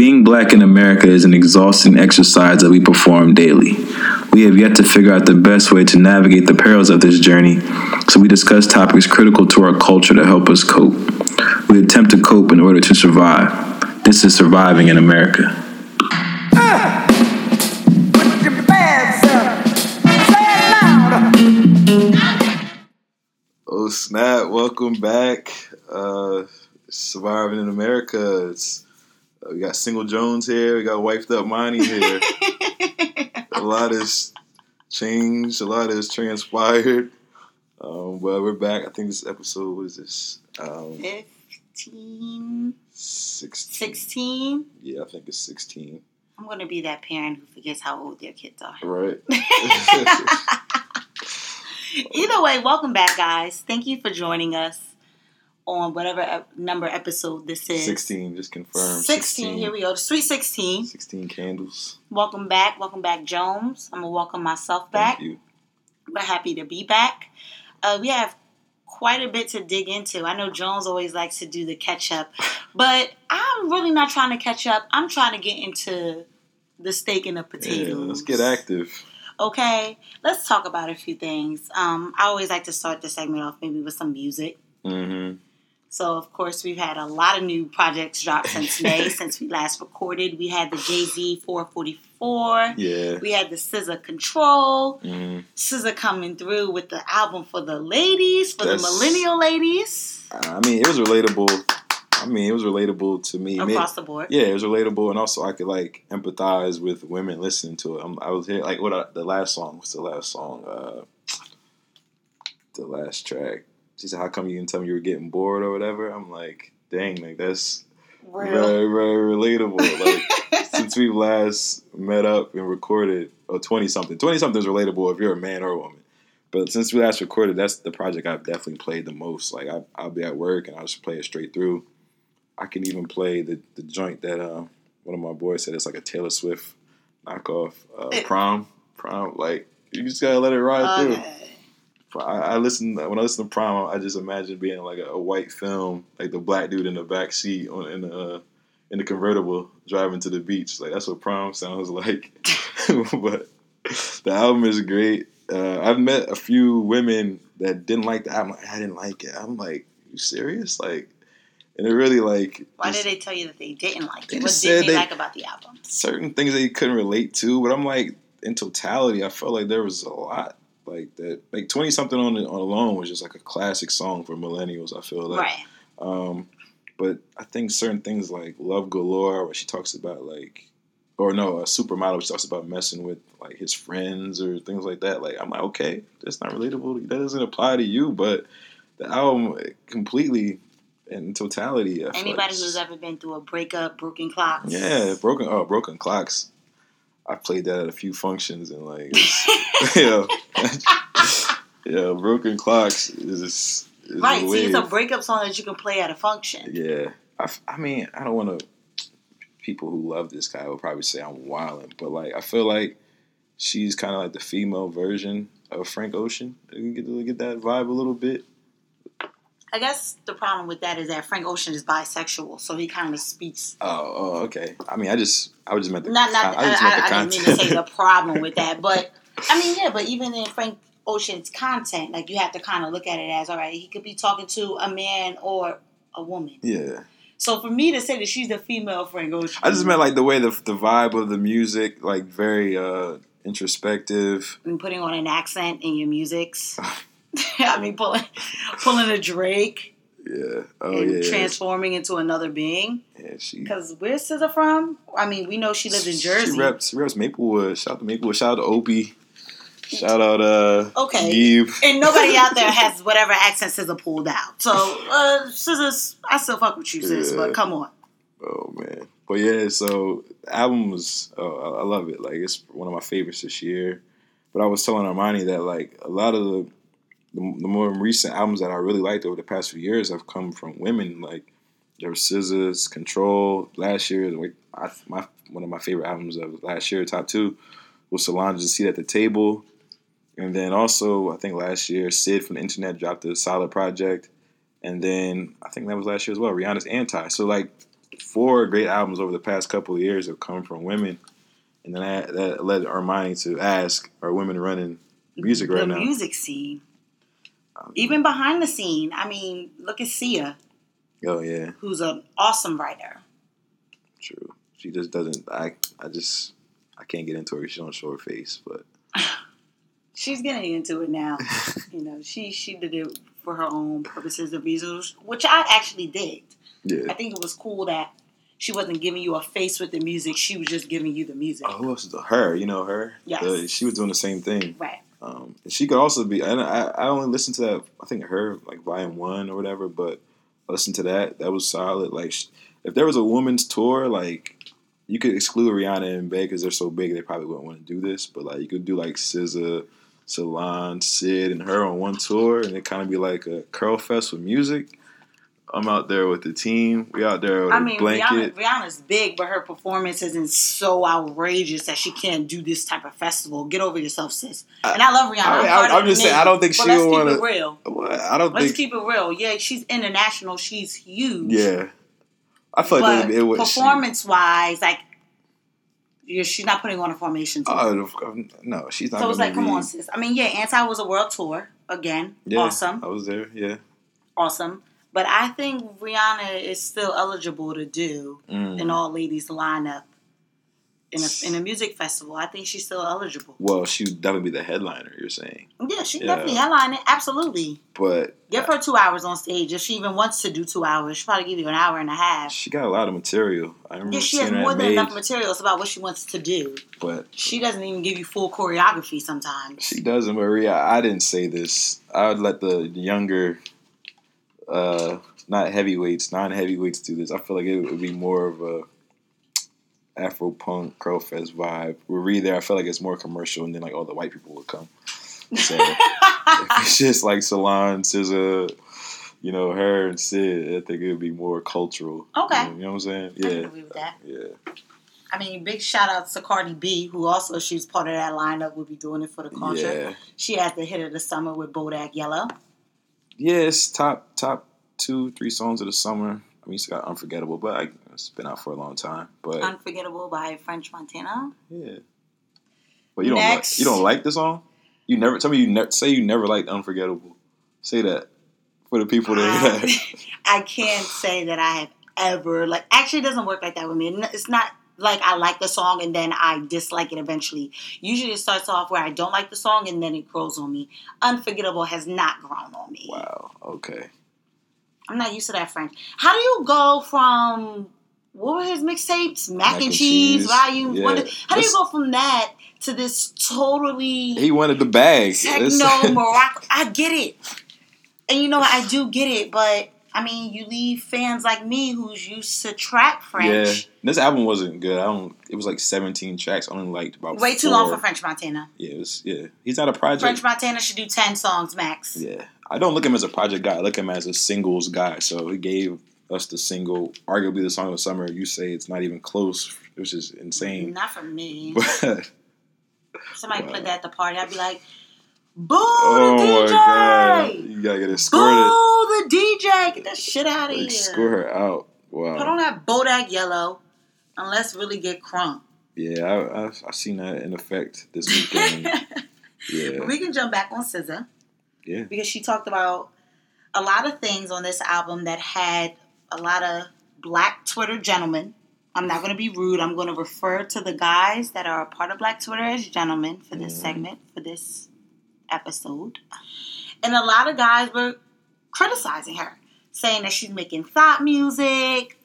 Being black in America is an exhausting exercise that we perform daily. We have yet to figure out the best way to navigate the perils of this journey, so we discuss topics critical to our culture to help us cope. We attempt to cope in order to survive. This is Surviving in America. Oh snap, welcome back. Surviving in America. We got Single Jones here. We got Wifed Up Monty here. A lot has changed. A lot has transpired. But we're back. I think this episode was this 15. 16. Yeah, I think it's 16. I'm gonna be that parent who forgets how old their kids are. Right. Either way, welcome back, guys. Thank you for joining us on whatever number episode this is. 16, just confirmed. 16, here we go. Sweet 16. 16 candles. Welcome back. Welcome back, Jones. I'm going to welcome myself back. Thank you. We're happy to be back. We have quite a bit to dig into. I know Jones always likes to do the catch-up, but I'm really not trying to catch up. I'm trying to get into the steak and the potatoes. Yeah, let's get active. Okay, let's talk about a few things. I always like to start the segment off maybe with some music. Mm-hmm. So, of course, we've had a lot of new projects dropped since May, since we last recorded. We had the Jay-Z 444. Yeah. We had the SZA Control. Mm-hmm. SZA coming through with the album for the ladies, for the millennial ladies. I mean, it was relatable. To me. Across the board. Yeah, it was relatable. And also, I could, like, empathize with women listening to it. I was here, like, the last song. What's the last song? The last track. She said, how come you didn't tell me you were getting bored or whatever? I'm like, dang, like, that's very, very relatable. Like, since we've last met up and recorded, or 20-something. 20-something is relatable if you're a man or a woman. But since we last recorded, that's the project I've definitely played the most. Like, I'll be at work, and I'll just play it straight through. I can even play the joint that one of my boys said. It's like a Taylor Swift knockoff. Prom. Like, you just got to let it ride through. When I listen to Prom, I just imagine being like a white film, like the black dude in the back seat in the convertible driving to the beach. Like that's what Prom sounds like. But the album is great. I've met a few women that didn't like the album. I didn't like it. I'm like, you serious? Like, and it really like. Why did they tell you that they didn't like it? What did they like about the album? Certain things that you couldn't relate to, but I'm like, in totality, I felt like there was a lot. Like that, like 20-something on alone was just like a classic song for millennials. I feel like, right. But I think certain things like Love Galore, where she talks about like, or no, a supermodel, which talks about messing with like his friends or things like that. Like I'm like, okay, that's not relatable. That doesn't apply to you. But the album completely and in totality. Anybody who's ever been through a breakup, broken clocks. Yeah, broken clocks. I played that at a few functions and like, broken clocks is right. See, it's a breakup song that you can play at a function. Yeah, I mean, I don't want to. People who love this guy will probably say I'm wilding, but like, I feel like she's kind of like the female version of Frank Ocean. You can get that vibe a little bit. I guess the problem with that is that Frank Ocean is bisexual, so he kind of speaks. Oh, okay. I mean, I just meant the content. I didn't mean to say the problem with that, but I mean, yeah. But even in Frank Ocean's content, like you have to kind of look at it as all right. He could be talking to a man or a woman. Yeah. So for me to say that she's the female Frank Ocean, I just meant like the way the vibe of the music, like very introspective, and putting on an accent in your musics. I mean, pulling a Drake. Yeah. Oh, and yeah. Transforming into another being. Yeah, she. Because where's SZA from? I mean, we know she lives in Jersey. She reps Maplewood. Shout out to Maplewood. Shout out to Opie. Shout out Eve. And nobody out there has whatever accent SZA pulled out. So, SZA, I still fuck with you, sis, but come on. Oh, man. But yeah, so the album was, I love it. Like, it's one of my favorites this year. But I was telling Armani that, like, a lot of the more recent albums that I really liked over the past few years have come from women. Like there was SZA's Control last year. Like one of my favorite albums of last year, top two, was Solange's Seat at the Table. And then also, I think last year, Syd from the Internet dropped a solid project. And then I think that was last year as well, Rihanna's Anti. So like four great albums over the past couple of years have come from women. And then that led Armani to ask, are women running music right now? The music scene. Even behind the scene. I mean, look at Sia. Oh, yeah. Who's an awesome writer. True. She just doesn't... I can't get into her. She don't show her face, but... She's getting into it now. You know, she did it for her own purposes and reasons, which I actually did. Yeah. I think it was cool that she wasn't giving you a face with the music. She was just giving you the music. Oh, who else? Her. You know her? Yes. She was doing the same thing. Right. She could also be... I only listened to that, I think her, like, Volume 1 or whatever, but I listened to that. That was solid. Like, if there was a women's tour, like... You could exclude Rihanna and Bey because they're so big, they probably wouldn't want to do this. But like, you could do like SZA, Solange, Syd, and her on one tour, and it kind of be like a curl fest with music. I'm out there with the team. We out there with a blanket. Rihanna's big, but her performance isn't so outrageous that she can't do this type of festival. Get over yourself, sis. And I love Rihanna. I'm just saying, I don't think she would want to. Let's keep it real. Let's keep it real. Yeah, she's international. She's huge. Yeah. I feel like it was performance-wise, like she's not putting on a formation tour. Oh no, she's not. So it's like, come on, sis. I mean, yeah, Anti was a world tour again. Yeah, awesome. I was there. Yeah, awesome. But I think Rihanna is still eligible to do an all ladies lineup in a music festival. I think she's still eligible. Well, that would be the headliner. You're saying? Yeah, she definitely headline it. Absolutely. But give her 2 hours on stage if she even wants to do 2 hours. She'll probably give you an hour and a half. She got a lot of material. I remember. Yeah, she has more than enough material. It's about what she wants to do. But she doesn't even give you full choreography sometimes. She doesn't, Maria. I didn't say this. I would let the younger, non-heavyweights do this. I feel like it would be more of a Afro punk curl fest vibe. We're really there. I feel like it's more commercial, and then like all the white people would come. So if it's just like Solange, SZA, you know, her and Syd, I think it would be more cultural. Okay, you know what I'm saying? Yeah, I can agree with that. Yeah, I mean, big shout outs to Cardi B, who also, she's part of that lineup. Will be doing it for the concert. Yeah. She had the hit of the summer with Bodak Yellow. Yes, top 2-3 songs of the summer. I mean, it's got Unforgettable, but it's been out for a long time. But Unforgettable by French Montana. Yeah. But you don't like the song? You never tell me say you never liked Unforgettable. Say that for the people that. I can't say that I have ever Actually, it doesn't work like that with me. It's not like I like the song and then I dislike it eventually. Usually, it starts off where I don't like the song and then it grows on me. Unforgettable has not grown on me. Wow. Okay. I'm not used to that French. How do you go from, what were his mixtapes? Mac and cheese. How do you go from that to this totally... He wanted the bag. Techno, Morocco. I get it. And you know what? I do get it, but I mean, you leave fans like me who's used to trap French. Yeah. This album wasn't good. It was like 17 tracks. I only liked about way 4. Too long for French Montana. Yeah, he's not a project. French Montana should do 10 songs max. Yeah. I don't look at him as a project guy. I look at him as a singles guy. So he gave us the single, arguably the song of the summer. You say it's not even close, which is insane. Not for me. But, somebody put that at the party. I'd be like, boo the DJ! My God. You gotta get it squirted. Boo the DJ! Get that shit out of here. Squirt her out. Wow. Put on that Bodak Yellow and let's really get crunk. Yeah, I seen that in effect this weekend. Yeah. But we can jump back on SZA. Yeah. Because she talked about a lot of things on this album that had a lot of Black Twitter gentlemen. I'm not going to be rude. I'm going to refer to the guys that are a part of Black Twitter as gentlemen for this segment, for this episode. And a lot of guys were criticizing her, saying that she's making thought music.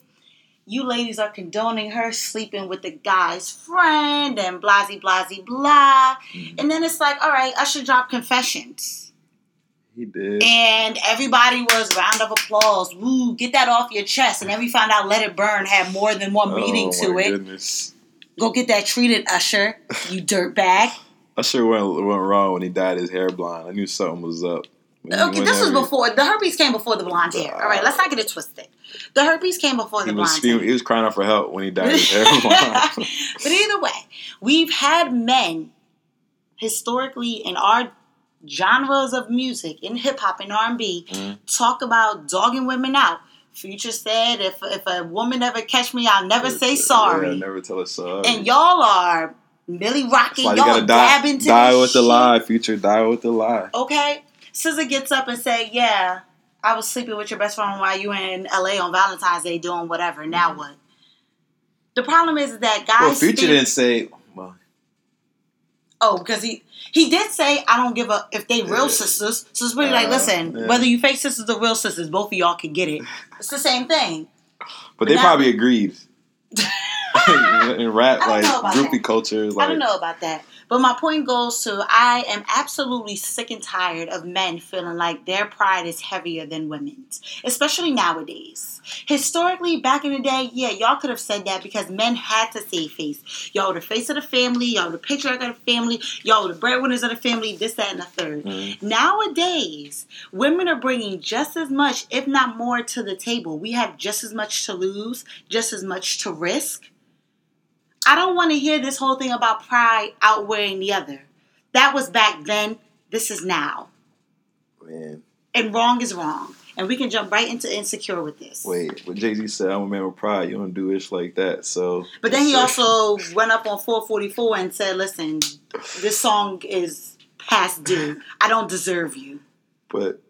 You ladies are condoning her sleeping with the guy's friend and blasey, blasey, blah. Mm-hmm. And then it's like, all right, Usher dropped Confessions. He did. And everybody was round of applause. Woo, get that off your chest. And then we found out Let It Burn had more than one meaning to it. Goodness. Go get that treated, Usher, you dirtbag. Usher went wrong when he dyed his hair blonde. I knew something was up. Okay, this was before. The herpes came before the blonde hair. All right, let's not get it twisted. The herpes came before the blonde hair. He was crying out for help when he dyed his hair blonde. But either way, we've had men historically in our genres of music in hip hop and R&B talk about dogging women out Future said, if a woman ever catch me, I'll never say sorry. Yeah, never tell her sorry. And y'all are Millie rocking, y'all dabbing to die with shit. The lie, Future, die with the lie. Okay. SZA gets up and say, yeah, I was sleeping with your best friend while you were in L.A. on Valentine's Day doing whatever. Now what? The problem is that guys... Well, Future didn't say... Well, oh, because he did say, I don't give a... If they real sisters, so it's really like, listen, whether you fake sisters or real sisters, both of y'all can get it. It's the same thing. But they probably agreed. In rap, like, groupie culture. Like, I don't know about that. But my point goes to, I am absolutely sick and tired of men feeling like their pride is heavier than women's, especially nowadays. Historically, back in the day, yeah, y'all could have said that because men had to save face. Y'all were the face of the family, y'all were the patriarch of the family, y'all were the breadwinners of the family, this, that, and the third. Mm-hmm. Nowadays, women are bringing just as much, if not more, to the table. We have just as much to lose, just as much to risk. I don't want to hear this whole thing about pride outweighing the other. That was back then. This is now. Man. And wrong is wrong. And we can jump right into Insecure with this. Wait, what Jay-Z said, I'm a man with pride. You don't do ish like that, so... But then he also went up on 444 and said, listen, this song is past due. I don't deserve you. But...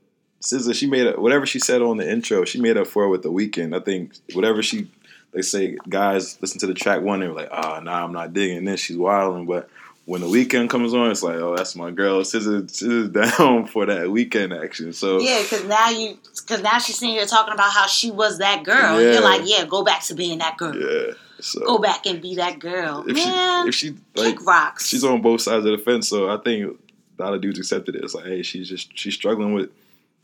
SZA, she made up, whatever she said on the intro, she made up for it with The Weeknd. I think whatever she, they say, guys listen to the track one, they're like, ah, oh, nah, I'm not digging this, she's wilding. But when The Weeknd comes on, it's like, oh, that's my girl. SZA's down for that Weeknd action. So yeah, because now she's sitting here talking about how she was that girl. Yeah. You're like, yeah, go back to being that girl. Yeah. So, go back and be that girl. If she like, kick rocks. She's on both sides of the fence, so I think a lot of dudes accepted it. It's like, hey, she's struggling with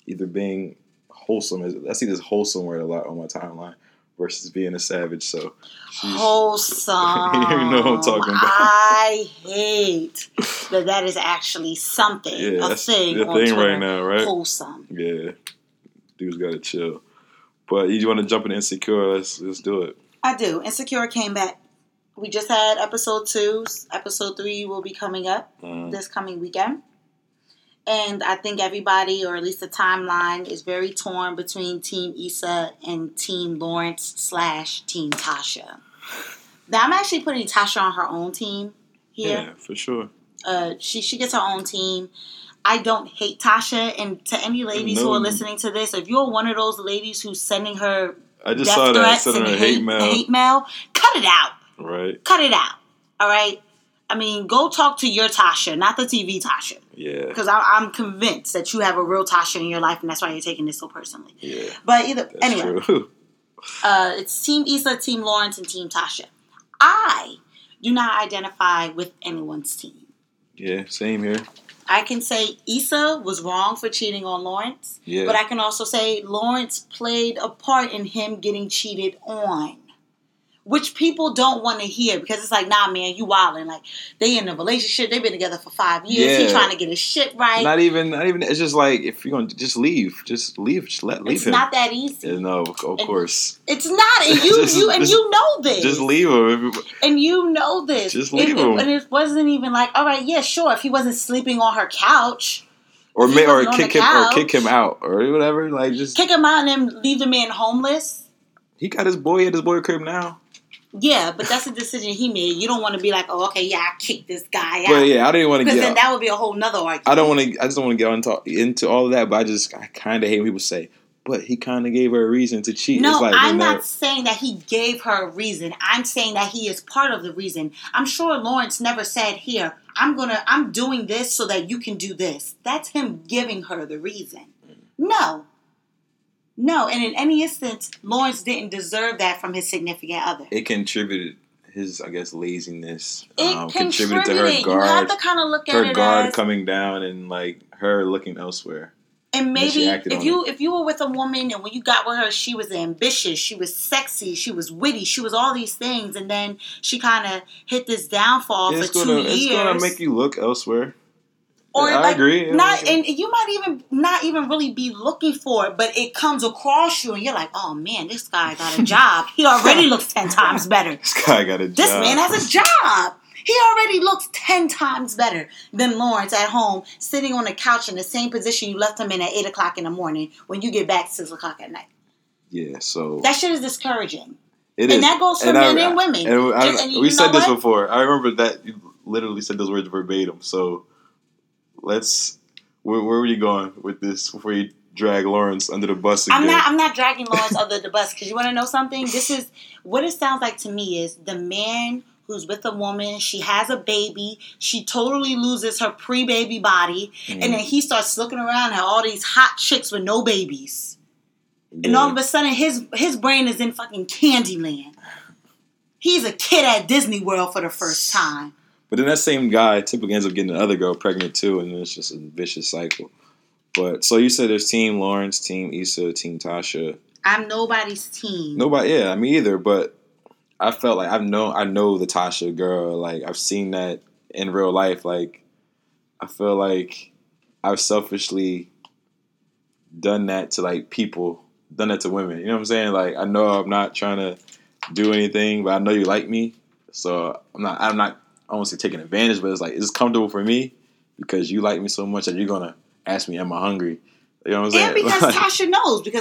either being wholesome, I see this wholesome word a lot on my timeline, versus being a savage. So wholesome, you know what I'm talking about. I hate that. That is actually something. Yeah, a thing. The thing Twitter right now, right? Wholesome. Yeah, dudes gotta chill. But you want to jump into Insecure? Let's do it. I do. Insecure came back. We just had episode 2. Episode 3 will be coming up this coming weekend. And I think everybody, or at least the timeline, is very torn between Team Issa and Team Lawrence / Team Tasha. Now, I'm actually putting Tasha on her own team here. Yeah, for sure. She gets her own team. I don't hate Tasha. And to any ladies who are listening to this, if you're one of those ladies who's sending her hate mail, cut it out. Right. Cut it out. All right? I mean, go talk to your Tasha, not the TV Tasha. Yeah. Because I'm convinced that you have a real Tasha in your life, and that's why you're taking this so personally. Yeah. But anyway, it's Team Issa, Team Lawrence, and Team Tasha. I do not identify with anyone's team. Yeah, same here. I can say Issa was wrong for cheating on Lawrence. Yeah. But I can also say Lawrence played a part in him getting cheated on. Which people don't want to hear because it's like, nah, man, you wildin'. Like, they in a relationship. They've been together for 5 years. Yeah. He trying to get his shit right. Not even. It's just like, if you're going to just leave. Just leave. Just leave it's him. It's not that easy. Yeah, no, of course. It's not. And you, you know this. Just leave him. And you know this. Just leave him. And it wasn't even like, all right, yeah, sure. If he wasn't sleeping on her couch. Or kick him out. Or whatever. Like, just kick him out and then leave the man homeless. He got his boy at his boy crib now. Yeah, but that's a decision he made. You don't want to be like, oh, okay, yeah, I kicked this guy out. But yeah, I didn't want to get... Because then that would be a whole nother argument. I just don't want to get into all of that, but I kind of hate when people say, but he kind of gave her a reason to cheat. No, it's like, I'm not saying that he gave her a reason. I'm saying that he is part of the reason. I'm sure Lawrence never said, here, I'm doing this so that you can do this. That's him giving her the reason. No, and in any instance, Lawrence didn't deserve that from his significant other. It contributed his, I guess, laziness. It contributed to her guard. You have to kind of look at her guard as coming down and like her looking elsewhere. And maybe if you were with a woman and when you got with her, she was ambitious, she was sexy, she was witty, she was all these things, and then she kind of hit this downfall for two years. It's gonna make you look elsewhere. Or yeah, like I agree. And you might even not even really be looking for it, but it comes across you, and you're like, "Oh man, this guy got a job. He already looks 10 times better. This guy got a job. This man has a job. He already looks 10 times better than Lawrence at home, sitting on the couch in the same position you left him in at 8 o'clock in the morning when you get back 6 o'clock at night." Yeah, so that shit is discouraging. It is. That goes for men and women. And we said this before. I remember that you literally said those words verbatim. So let's. Where were you going with this before you drag Lawrence under the bus again? I'm not dragging Lawrence under the bus, because you want to know something? This is what it sounds like to me is the man who's with a woman, she has a baby, she totally loses her pre-baby body, and then he starts looking around at all these hot chicks with no babies. Yeah. And all of a sudden, his brain is in fucking Candyland. He's a kid at Disney World for the first time. But then that same guy typically ends up getting the other girl pregnant too, and it's just a vicious cycle. But so you said there's Team Lawrence, Team Issa, Team Tasha. I'm nobody's team. Nobody, yeah, me either. But I felt like I know the Tasha girl. Like I've seen that in real life. Like I feel like I've selfishly done that to like people, done that to women. You know what I'm saying? Like I know I'm not trying to do anything, but I know you like me, so I'm not. I don't say taking advantage, but it's like, it's comfortable for me because you like me so much that you're going to ask me, am I hungry? You know what I'm saying? And because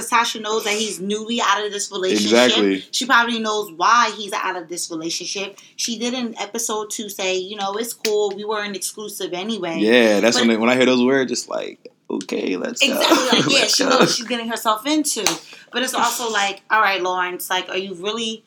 Tasha knows that he's newly out of this relationship. Exactly. She probably knows why he's out of this relationship. She did an episode to say, you know, it's cool. We weren't exclusive anyway. Yeah, that's when I hear those words, it's like, okay, let's go. Exactly. Like, yeah, she knows what she's getting herself into. But it's also like, all right, Lawrence, like, are you really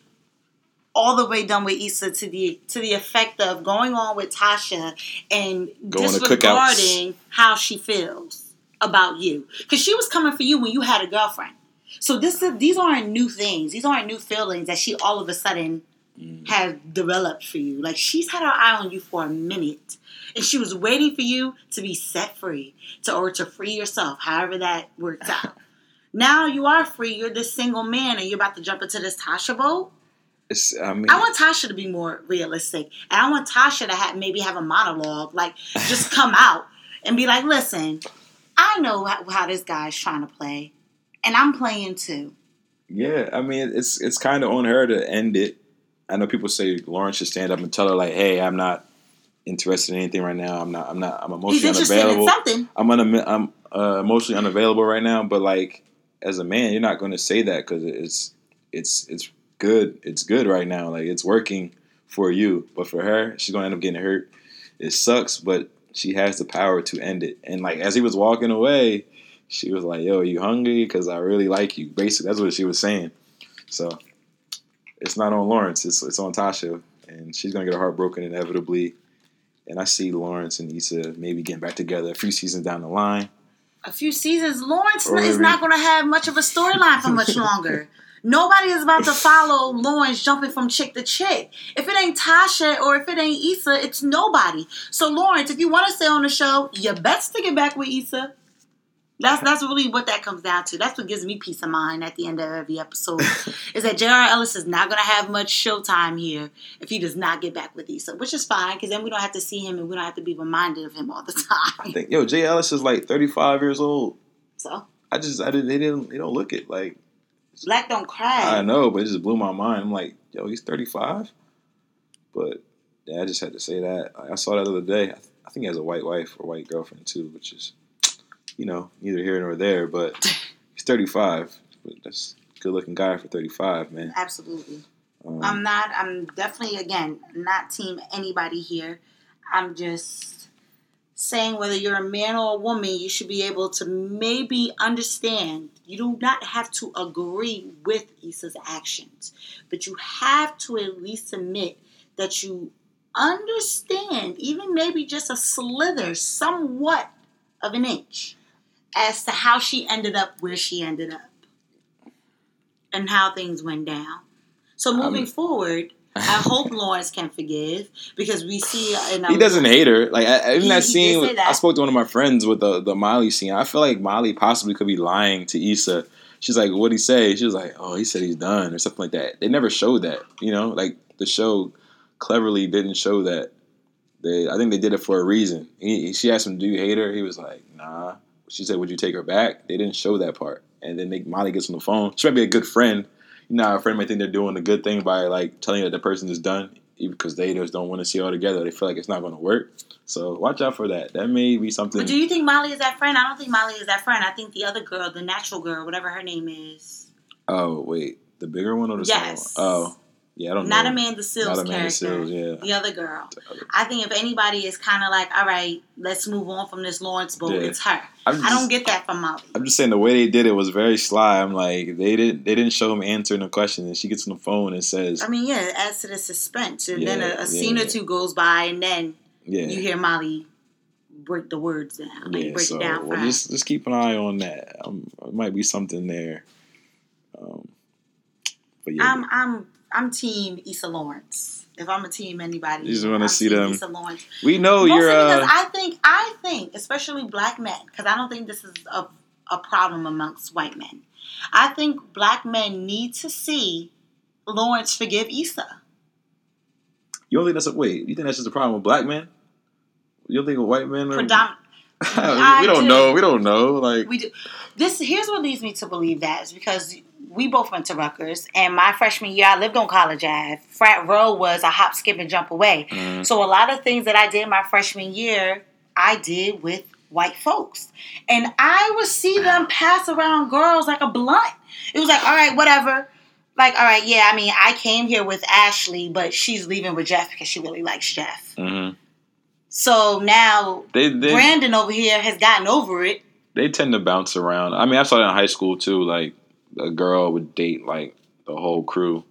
all the way done with Issa to the effect of going on with Tasha and disregarding how she feels about you? Because she was coming for you when you had a girlfriend. So these aren't new things. These aren't new feelings that she all of a sudden has developed for you. Like, she's had her eye on you for a minute. And she was waiting for you to be set free, or to free yourself, however that works out. Now you are free. You're this single man, and you're about to jump into this Tasha boat. I want Tasha to be more realistic. And I want Tasha to maybe have a monologue. Like, just come out and be like, listen, I know how this guy's trying to play. And I'm playing too. Yeah, I mean, it's kind of on her to end it. I know people say Lawrence should stand up and tell her, like, hey, I'm not interested in anything right now. I'm emotionally unavailable. He's interested in something. I'm emotionally unavailable right now. But, like, as a man, you're not going to say that because it's good. It's good right now. Like, it's working for you. But for her, she's going to end up getting hurt. It sucks, but she has the power to end it. And, like, as he was walking away, she was like, yo, you hungry? Because I really like you. Basically, that's what she was saying. So, it's not on Lawrence. It's on Tasha. And she's going to get her heart broken inevitably. And I see Lawrence and Issa maybe getting back together a few seasons down the line. A few seasons? Lawrence is not going to have much of a storyline for much longer. Nobody is about to follow Lawrence jumping from chick to chick. If it ain't Tasha or if it ain't Issa, it's nobody. So, Lawrence, if you want to stay on the show, you best to get back with Issa. That's really what that comes down to. That's what gives me peace of mind at the end of every episode, is that J.R. Ellis is not going to have much showtime here if he does not get back with Issa, which is fine, because then we don't have to see him and we don't have to be reminded of him all the time. I think, yo, J.R. Ellis is like 35 years old. So? They don't look it like. Black don't cry. I know, but it just blew my mind. I'm like, yo, he's 35? But yeah, I just had to say that. I saw that the other day. I think he has a white wife or white girlfriend, too, which is, you know, neither here nor there. But he's 35. That's a good-looking guy for 35, man. Absolutely. I'm definitely, again, not team anybody here. I'm just saying whether you're a man or a woman, you should be able to maybe understand. You do not have to agree with Issa's actions, but you have to at least admit that you understand, even maybe just a slither, somewhat of an inch, as to how she ended up where she ended up and how things went down. So moving forward, I hope Lawrence can forgive, because we see. He doesn't hate her. Like, in that scene, I spoke to one of my friends with the Molly scene. I feel like Molly possibly could be lying to Issa. She's like, what'd he say? She was like, oh, he said he's done or something like that. They never showed that, you know? Like, the show cleverly didn't show that. I think they did it for a reason. She asked him, do you hate her? He was like, nah. She said, would you take her back? They didn't show that part. And then Molly gets on the phone. She might be a good friend. Now, a friend might think they're doing a good thing by, like, telling you that the person is done, because they just don't want to see it all together. They feel like it's not going to work. So watch out for that. That may be something. But do you think Molly is that friend? I don't think Molly is that friend. I think the other girl, the natural girl, whatever her name is. Oh, wait. The bigger one or the smaller one? Oh. Yeah, I don't know. Not Amanda Seals' character. Amanda Seals, yeah. The other girl. I think if anybody is kind of like, all right, let's move on from this Lawrence bull, it's her. I don't get that from Molly. I'm just saying the way they did it was very sly. I'm like, they didn't show him answering the question, and she gets on the phone and says... I mean, yeah, it adds to the suspense. And then a scene or two goes by, and then you hear Molly break the words down. Like, break it down for her. Just keep an eye on that. There might be something there. But yeah, I'm team Issa Lawrence. If I'm a team anybody, you just want to see them. Issa Lawrence. We know mostly you're. Because I think, especially black men, because I don't think this is a problem amongst white men. I think black men need to see Lawrence forgive Issa. You don't think that's you think that's just a problem with black men? You don't think with white men? We don't know. Like we do. Here's what leads me to believe that is because. We both went to Rutgers, and my freshman year, I lived on College Ave. Frat Row was a hop, skip, and jump away. Mm. So a lot of things that I did my freshman year, I did with white folks. And I would see them pass around girls like a blunt. It was like, all right, whatever. Like, all right, yeah, I mean, I came here with Ashley, but she's leaving with Jeff because she really likes Jeff. Mm-hmm. So now Brandon over here has gotten over it. They tend to bounce around. I mean, I saw that in high school, too, like, a girl would date like the whole crew,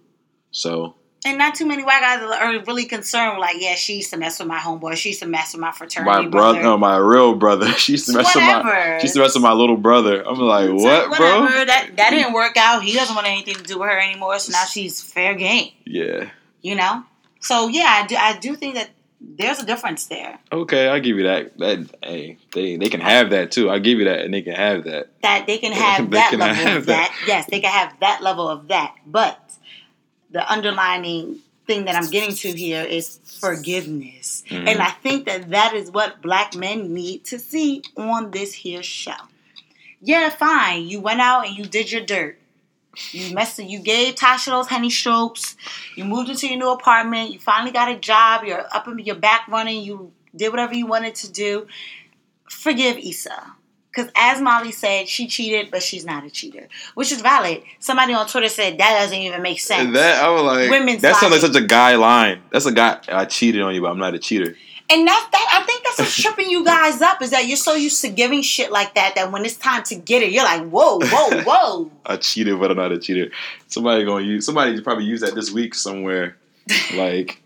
so and not too many white guys are really concerned. Like, yeah, she used to mess with my homeboy. She used to mess with my fraternity. My brother, no, my real brother. She used to mess with my. She used to mess with my little brother. I'm like, what, whatever, bro? That didn't work out. He doesn't want anything to do with her anymore. So now she's fair game. Yeah. You know. So yeah, I do think that there's a difference there. Okay, I'll give you that. They can have that too. I'll give you that, and they can have that. That they can have that level of that. Yes, they can have that level of that. But the underlining thing that I'm getting to here is forgiveness. Mm-hmm. And I think that is what black men need to see on this here show. Yeah, fine. You went out and you did your dirt. You gave Tasha those honey strokes. You moved into your new apartment. You finally got a job. You're up and your back running. You did whatever you wanted to do. Forgive Issa. Because as Molly said, she cheated, but she's not a cheater. Which is valid. Somebody on Twitter said, that doesn't even make sense. I was like, that sounds like such a guy line. That's a guy, I cheated on you, but I'm not a cheater. And I think that's what's tripping you guys up, is that you're so used to giving shit like that when it's time to get it, you're like, whoa, whoa, whoa. I cheated, but I'm not a cheater. Somebody probably used that this week somewhere. Like,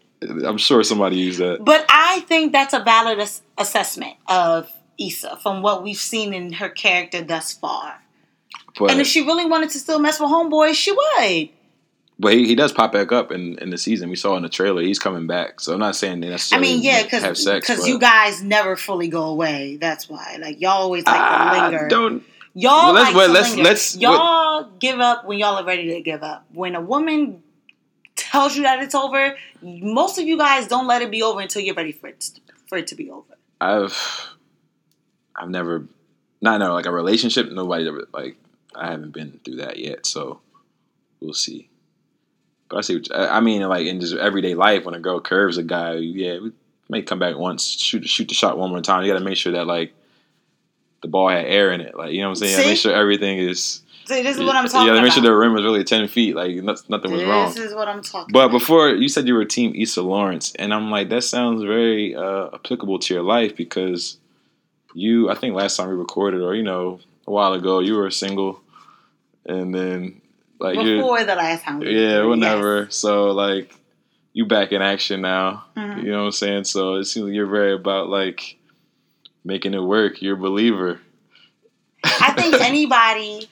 I'm sure somebody used that. But I think that's a valid assessment of Issa from what we've seen in her character thus far. But, and if she really wanted to still mess with homeboys, she would. But he does pop back up in the season. We saw in the trailer. He's coming back. So I'm not saying they necessarily have sex. Because you guys never fully go away. That's why. Like, y'all always like to linger. Y'all give up when y'all are ready to give up. When a woman tells you that it's over, most of you guys don't let it be over until you're ready for it to be over. I've never... like a relationship, nobody ever... Like, I haven't been through that yet. So, we'll see. But I see what I mean, like in just everyday life, when a girl curves a guy, we may come back once, shoot the shot one more time. You got to make sure that like the ball had air in it, like you know what I'm saying. See? Make sure everything is. See, this is what I'm talking about. You got to make sure the rim is really 10 feet. Like nothing was wrong. This is what I'm talking. But before you said you were Team Issa Lawrence, and I'm like that sounds very applicable to your life because I think last time we recorded, or a while ago, you were single, and then. Like before the last time. Yeah, whenever. Yes. So, like, you back in action now. Mm-hmm. You know what I'm saying? So, it seems like you're very about, like, making it work. You're a believer. I think anybody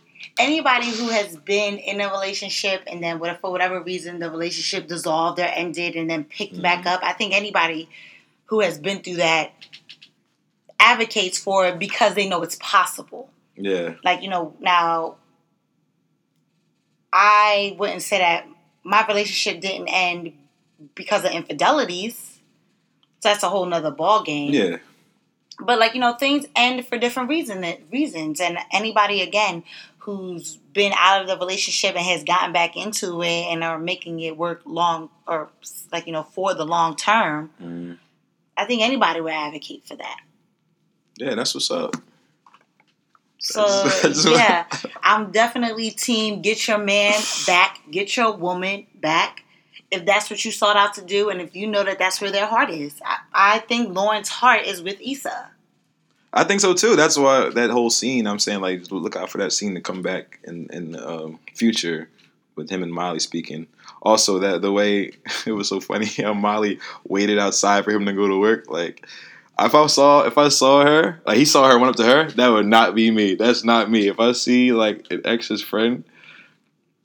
who has been in a relationship and then for whatever reason the relationship dissolved or ended and then picked mm-hmm. back up, I think anybody who has been through that advocates for it because they know it's possible. Yeah. Like, now... I wouldn't say that my relationship didn't end because of infidelities. So that's a whole nother ball game. Yeah. But like, things end for different reasons. And anybody, again, who's been out of the relationship and has gotten back into it and are making it work long or like, for the long term, mm. I think anybody would advocate for that. Yeah, that's what's up. So, yeah, I'm definitely team get your man back, get your woman back, if that's what you sought out to do, and if you know that that's where their heart is. I think Lauren's heart is with Issa. I think so, too. That's why that whole scene, I'm saying, like, look out for that scene to come back in the future with him and Molly speaking. Also, that the way it was so funny how Molly waited outside for him to go to work, like... If I saw her, like he saw her, went up to her, that would not be me. That's not me. If I see like an ex's friend,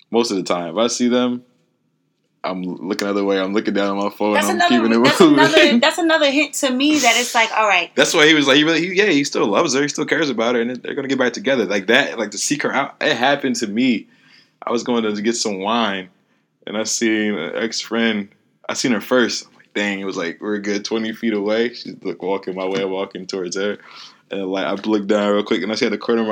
most of the time, if I see them, I'm looking the other way. I'm looking down on my phone. That's another, that's another hint to me that it's like, all right. That's why he was like, he still loves her. He still cares about her, and they're gonna get back together. Like that, like to seek her out. It happened to me. I was going to get some wine, and I seen an ex friend. I seen her first. Dang, it was like we're a good 20 feet away. She's like walking my way, I'm walking towards her, and like I looked down real quick, and I see at the corner of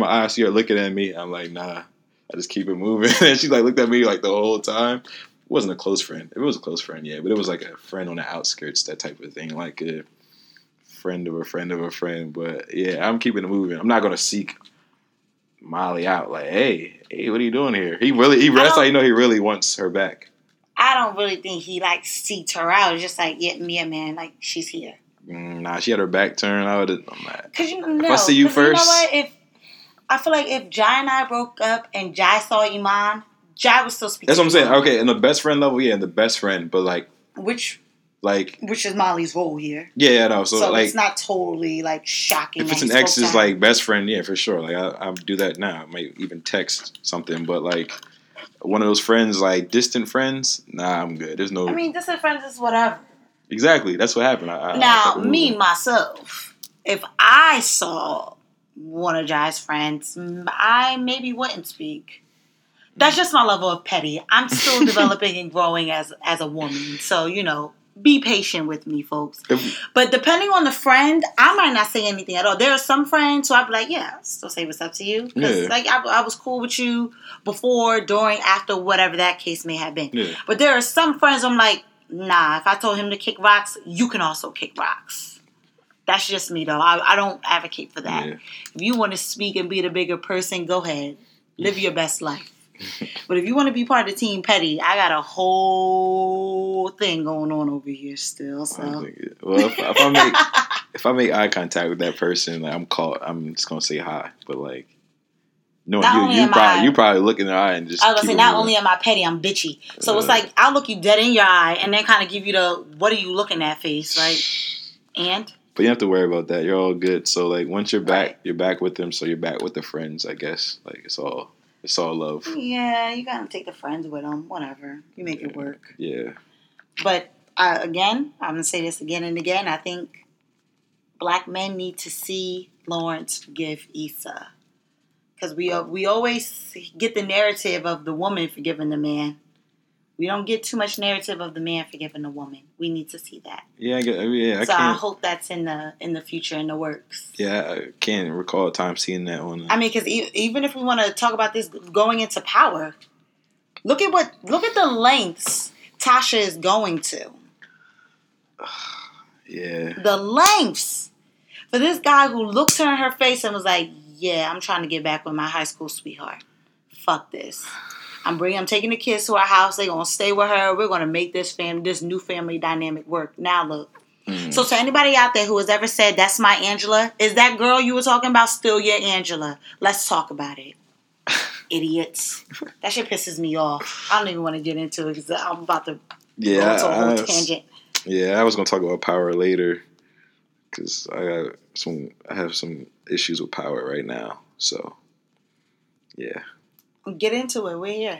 my eye, I see her looking at me. I'm like, nah, I just keep it moving. And she like looked at me like the whole time. It wasn't a close friend. It was a close friend, yeah, but it was like a friend on the outskirts, that type of thing, like a friend of a friend of a friend. But yeah, I'm keeping it moving. I'm not gonna seek Molly out. Like, hey, what are you doing here? That's how you know he really wants her back. I don't really think he, like, seeked her out. It's just like, yeah, man, like, she's here. Nah, she had her back turned. I'm like, if I see you first. You know what? I feel like if Jai and I broke up and Jai saw Iman, Jai was still speaking. That's what I'm saying. Okay, in the best friend level, yeah, in the best friend, but, like. Which is Molly's role here. Yeah, no. So like, it's not totally, like, shocking. If it's an ex's, like, best friend, yeah, for sure. Like, I'll do that now. I might even text something, but, like. One of those friends, like distant friends, nah, I'm good. There's no. I mean, distant friends is whatever. Exactly, that's what happened. Myself, if I saw one of Jai's friends, I maybe wouldn't speak. That's just my level of petty. I'm still developing and growing as a woman, so you know, be patient with me, folks. But depending on the friend, I might not say anything at all. There are some friends who I'd be like, yeah, I'll still say what's up to you. Because, like, I was cool with you before, during, after, whatever that case may have been. Yeah. But there are some friends I'm like, nah, if I told him to kick rocks, you can also kick rocks. That's just me, though. I don't advocate for that. Yeah. If you want to speak and be the bigger person, go ahead. Live your best life. But if you want to be part of Team Petty, I got a whole thing going on over here still. So, if I make eye contact with that person, like, I'm caught. I'm just gonna say hi. But like, no, you probably look in their eye and just. I was gonna say, not only am I petty, I'm bitchy. So it's like I'll look you dead in your eye and then kind of give you the "What are you looking at?" face, like, and. But you don't have to worry about that. You're all good. So like, once you're back, Right. You're back with them. So you're back with the friends, I guess. Like it's all love. Yeah, you gotta take the friends with them. Whatever. You make it work. Yeah. But, again, I'm gonna say this again and again. I think black men need to see Lawrence forgive Issa. Because we always get the narrative of the woman forgiving the man. We don't get too much narrative of the man forgiving the woman. We need to see that. Yeah, I hope that's in the future, in the works. Yeah, I can't recall a time seeing that one. I mean, because even if we want to talk about this going into Power, look at the lengths Tasha is going to. Yeah. The lengths for this guy who looks her in her face and was like, "Yeah, I'm trying to get back with my high school sweetheart. Fuck this." I'm taking the kids to our house. They're going to stay with her. We're going to make this new family dynamic work. Now, look. Mm. So, to anybody out there who has ever said, that's my Angela, is that girl you were talking about still your Angela? Let's talk about it. Idiots. That shit pisses me off. I don't even want to get into it because I'm about to go into a whole tangent. Yeah, I was going to talk about Power later because I have some issues with Power right now. So, yeah. Get into it. We're here.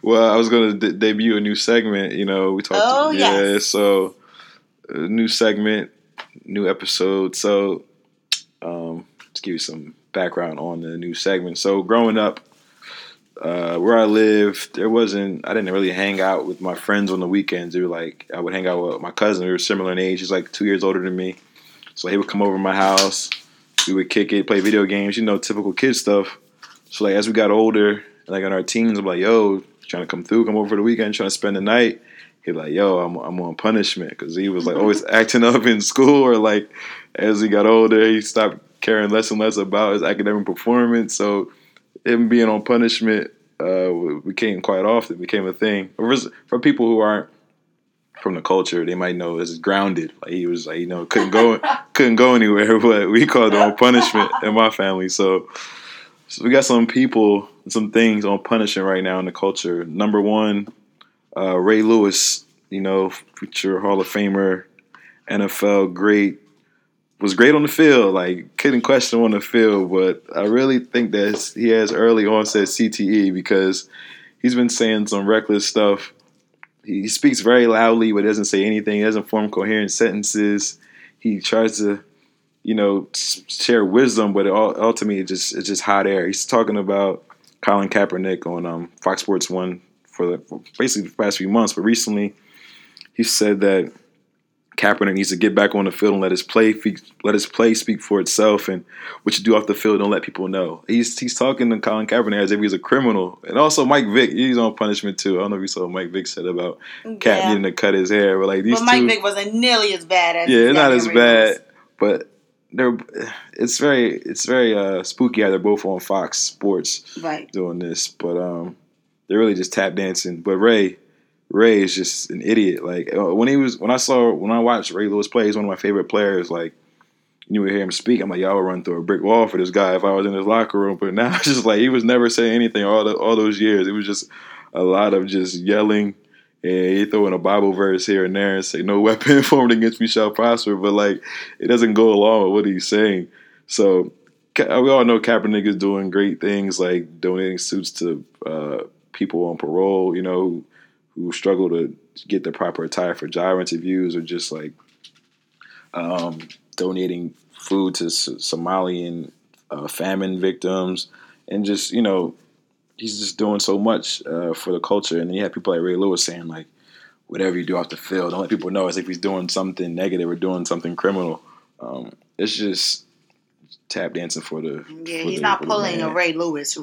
Well, I was going to debut a new segment. You know, we talked. Oh, yes. So, new segment, new episode. So, let's give you some background on the new segment. So, growing up, where I lived, I didn't really hang out with my friends on the weekends. They were like, I would hang out with my cousin. We were similar in age. He's like 2 years older than me. So, he would come over to my house. We would kick it, play video games. You know, typical kid stuff. So, like, as we got older, like, in our teens, I'm like, yo, trying to come over for the weekend, trying to spend the night. He's like, yo, I'm on punishment. Because he was, like, always acting up in school. Or, like, as he got older, he stopped caring less and less about his academic performance. So him being on punishment became quite often, became a thing. For people who aren't from the culture, they might know it's grounded. Like he was like, you know, couldn't go anywhere, but we called it on punishment in my family. So we got some people, some things on punishment right now in the culture. Number one, Ray Lewis, you know, future Hall of Famer, NFL great, was great on the field. Like, couldn't question on the field, but I really think that he has early onset CTE because he's been saying some reckless stuff. He speaks very loudly, but doesn't say anything. He doesn't form coherent sentences. He tries to, you know, share wisdom, but ultimately it's just hot air. He's talking about Colin Kaepernick on Fox Sports 1 for basically the past few months, but recently he said that Kaepernick needs to get back on the field and let his play speak for itself, and what you do off the field, don't let people know. He's talking to Colin Kaepernick as if he's a criminal. And also Mike Vick, he's on punishment too. I don't know if you saw what Mike Vick said about Cap needing to cut his hair. But like these Mike Vick wasn't nearly as bad as it's not as bad, but it's very spooky how they're both on Fox Sports doing this. But they're really just tap dancing. But Ray is just an idiot. Like when I watched Ray Lewis play, he's one of my favorite players. Like you would hear him speak, I'm like, y'all would run through a brick wall for this guy if I was in his locker room. But now it's just like he was never saying anything all those years. It was just a lot of just yelling, and he throw in a Bible verse here and there and say, "No weapon formed against me shall prosper." But like it doesn't go along with what he's saying. So we all know Kaepernick is doing great things, like donating suits to people on parole. You know. Who struggle to get the proper attire for job interviews, or just like donating food to Somalian famine victims, and just, you know, he's just doing so much for the culture. And then you have people like Ray Lewis saying like, whatever you do off the field, don't let people know, as if he's doing something negative or doing something criminal. It's just tap dancing for the he's not pulling a Ray Lewis.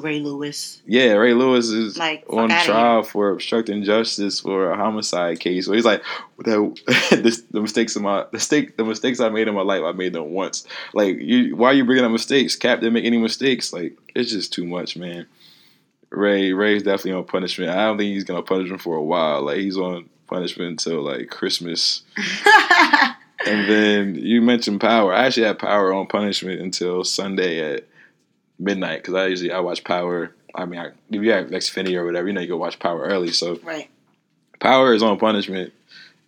Yeah, Ray Lewis is like on trial for obstructing justice for a homicide case. So he's like, the mistakes I made in my life, I made them once. Like, why are you bringing up mistakes? Cap didn't make any mistakes. Like, it's just too much, man. Ray's definitely on punishment. I don't think he's gonna punish him for a while. Like, he's on punishment until like Christmas. And then you mentioned Power. I actually had Power on punishment until Sunday at midnight, because I watch Power. I mean, if you have Xfinity or whatever, you know you can watch Power early. So Power is on punishment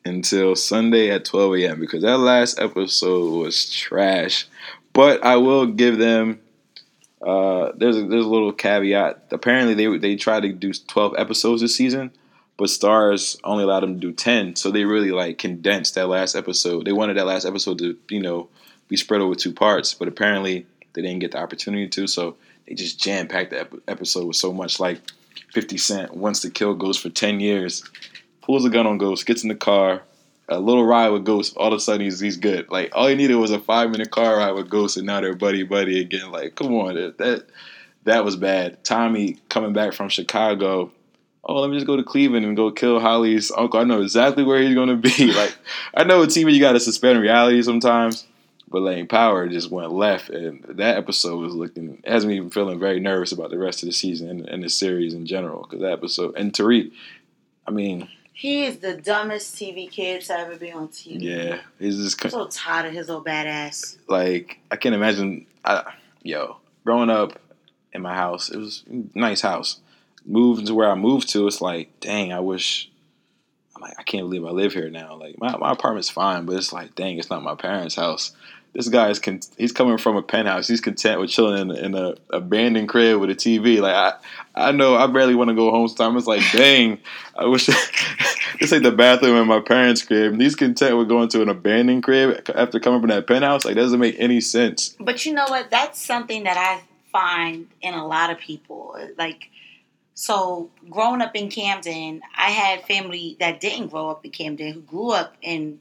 until Sunday at 12 a.m. because that last episode was trash. But I will give them there's a little caveat. Apparently they tried to do 12 episodes this season, but Stars only allowed them to do 10, so they really like condensed that last episode. They wanted that last episode to, you know, be spread over two parts, but apparently they didn't get the opportunity to, so they just jam-packed the episode with so much. Like 50 Cent wants to kill Ghost for 10 years, pulls a gun on Ghost, gets in the car, a little ride with Ghost, all of a sudden he's good. Like, all he needed was a 5-minute car ride with Ghost, and now they're buddy-buddy again. Like, come on, that was bad. Tommy coming back from Chicago, oh, let me just go to Cleveland and go kill Holly's uncle. I know exactly where he's going to be. Like, I know with TV you got to suspend reality sometimes, but like Power just went left, and that episode was has me even feeling very nervous about the rest of the season and the series in general, because that episode, and Tariq, I mean, he is the dumbest TV kid to ever be on TV. Yeah. He's just I'm so tired of his old badass. Like, I can't imagine, growing up in my house, it was a nice house. Moved to where I moved to, it's like, dang, I can't believe I live here now. Like, my apartment's fine, but it's like, dang, it's not my parents' house. This guy is, he's coming from a penthouse. He's content with chilling in a abandoned crib with a TV. Like, I know I barely want to go home sometimes. It's like, dang, I wish this ain't the bathroom in my parents' crib. And he's content with going to an abandoned crib after coming from that penthouse. Like, that doesn't make any sense. But you know what? That's something that I find in a lot of people. Like, so, growing up in Camden, I had family that didn't grow up in Camden who grew up in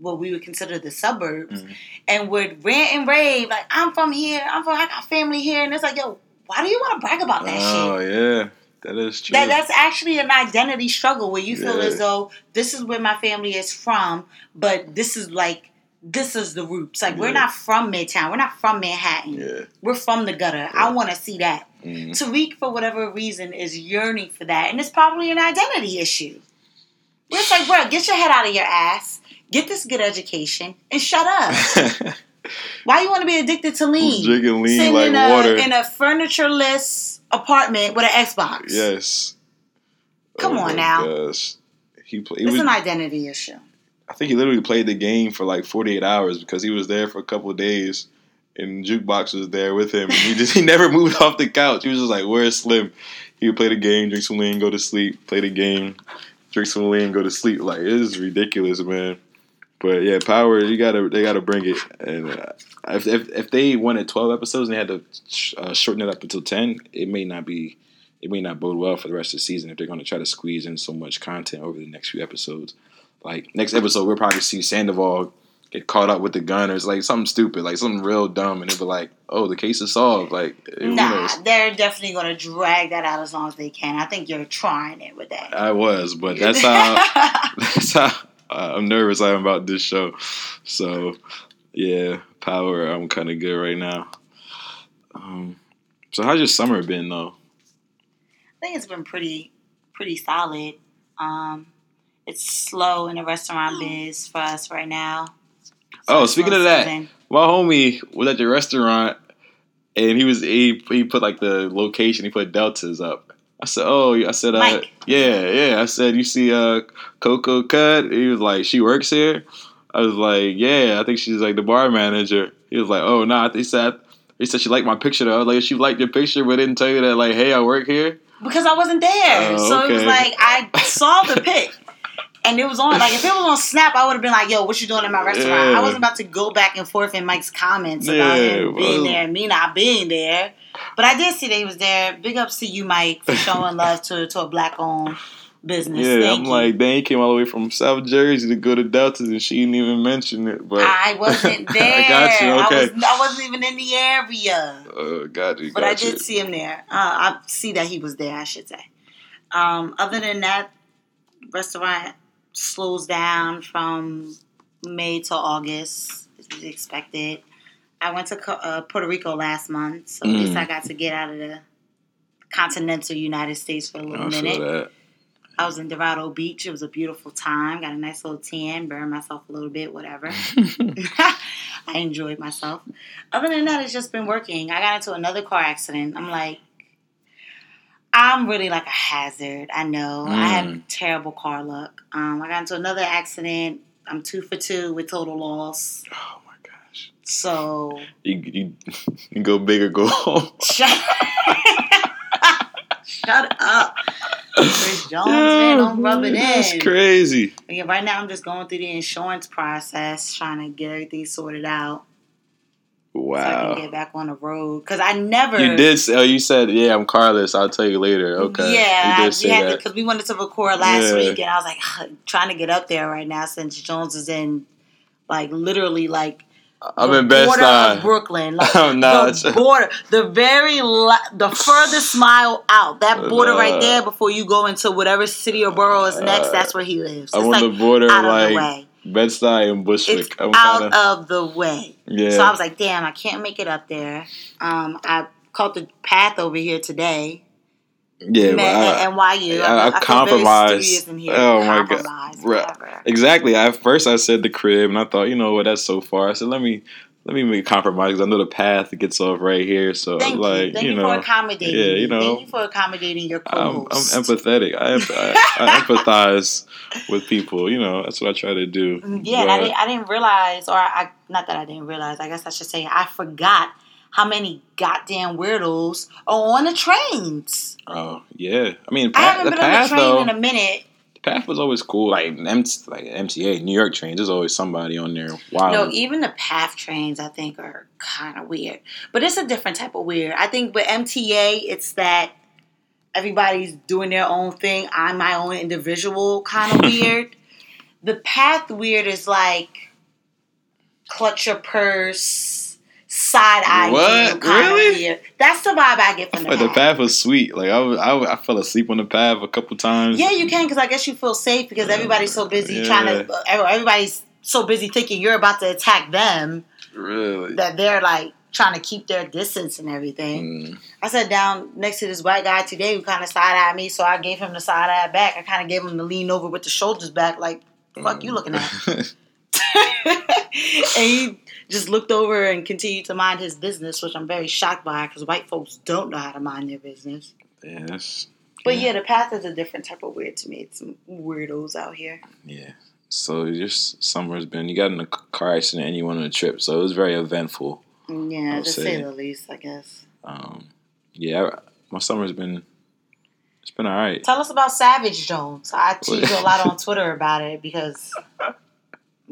what we would consider the suburbs, mm-hmm. and would rant and rave, like, I'm from here, I got family here. And it's like, yo, why do you want to brag about that shit? Oh, yeah. That is true. That's actually an identity struggle where you feel as though this is where my family is from, but this is like this is the roots. Like, we're not from Midtown. We're not from Manhattan. Yeah. We're from the gutter. Yeah. I want to see that. Mm-hmm. Tariq, for whatever reason, is yearning for that. And it's probably an identity issue. Where it's like, bro, get your head out of your ass. Get this good education. And shut up. Why you want to be addicted to lean? Drinking lean sitting like water. In a furnitureless apartment with an Xbox. Yes. Come on now. Gosh. It's an identity issue. I think he literally played the game for like 48 hours because he was there for a couple of days and Jukebox was there with him. And he never moved off the couch. He was just like, where's Slim? He would play the game, drink some lean, go to sleep, play the game, drink some lean, go to sleep. Like, it is ridiculous, man. But yeah, Power, they gotta bring it. And if they wanted 12 episodes and they had to shorten it up until 10, it may not bode well for the rest of the season if they're going to try to squeeze in so much content over the next few episodes. Like, next episode, we'll probably see Sandoval get caught up with the gun or it's like something stupid, like something real dumb, and it'll be like, oh, the case is solved. Like, nah, they're definitely going to drag that out as long as they can. I think you're trying it with that. I was, but that's how I'm nervous I am about this show. So, yeah, Power, I'm kind of good right now. So how's your summer been, though? I think it's been pretty solid. It's slow in the restaurant biz for us right now. So speaking of that, my homie was at the restaurant, and he put like the location, he put deltas up. I said, Mike. I said, you see Coco Cut? He was like, she works here? I was like, yeah, I think she's like the bar manager. He was like, oh, nah. He said she liked my picture, though. I was like, she liked your picture, but didn't tell you that, like, hey, I work here? Because I wasn't there. So it was like, I saw the pic. And it was on, like, if it was on Snap, I would have been like, yo, what you doing at my restaurant? Yeah. I wasn't about to go back and forth in Mike's comments about him being there and me not being there. But I did see that he was there. Big ups to you, Mike, for showing love to a black-owned business. Yeah, like, dang, he came all the way from South Jersey to go to Delta's, and she didn't even mention it. But I wasn't there. I got you, okay. I wasn't even in the area. But I did see him there. I see that he was there, I should say. Other than that, restaurant slows down from May to August, as expected. I went to Puerto Rico last month, so at least I got to get out of the continental United States for a little minute. I was in Dorado Beach. It was a beautiful time. Got a nice little tan, burned myself a little bit, whatever. I enjoyed myself. Other than that, it's just been working. I got into another car accident. I'm like, I'm really like a hazard. I know. I have terrible car luck. I got into another accident. I'm 2 for 2 with total loss. Oh, my gosh. So. You go big or go home. Shut up. Chris Jones, man, don't rub it in. That's crazy. Yeah, right now I'm just going through the insurance process, trying to get everything sorted out. Wow. So I can get back on the road. Because I never... You did say... Oh, you said, yeah, I'm carless. I'll tell you later. Okay. Yeah. Because we wanted to record last week, and I was like, trying to get up there right now since Jones is in, like, literally, like, I'm in Best Eye, Brooklyn. Like, the border. The furthest mile out. That border right there before you go into whatever city or borough is next, that's where he lives. I'm on the border, like... Bed-Stuy and Bushwick. It's out of the way. Yeah. So I was like, damn, I can't make it up there. I caught the path over here today. Yeah, at NYU. I compromised. Very in here. Oh, my God. Exactly. At first I said the crib, and I thought, you know what, that's so far. I said, let me make a compromise because I know the path gets off right here. So thank like, you know, for accommodating. Yeah, you know, thank you for accommodating your co-host. I'm empathetic. I empathize with people. You know, that's what I try to do. Yeah, and I didn't realize, I guess I should say, I forgot how many goddamn weirdos are on the trains. Oh yeah, I mean, I haven't been on the train in a minute. Path was always cool, like MTA, New York trains. There's always somebody on there. Wow. No, even the Path trains, I think, are kind of weird. But it's a different type of weird. I think with MTA, it's that everybody's doing their own thing. I'm my own individual kind of weird. The Path weird is like clutch your purse. Side eye, what? Really? That's the vibe I get from the path. The path was sweet. Like I fell asleep on the path a couple times. Yeah, you can because I guess you feel safe because everybody's so busy trying to. Everybody's so busy thinking you're about to attack them, really, that they're like trying to keep their distance and everything. I sat down next to this white guy today who kind of side-eyed me, so I gave him the side-eye back. I kind of gave him the lean over with the shoulders back, like, the fuck you looking at? And he just looked over and continued to mind his business, which I'm very shocked by, because white folks don't know how to mind their business. Yes. But yeah, the path is a different type of weird to me. It's some weirdos out here. Yeah. So your summer's been, you got in a car accident and you went on a trip, so it was very eventful. Yeah, to say the least, I guess. Yeah, my summer's been, it's been all right. Tell us about Savage Jones. I tease a lot on Twitter about it because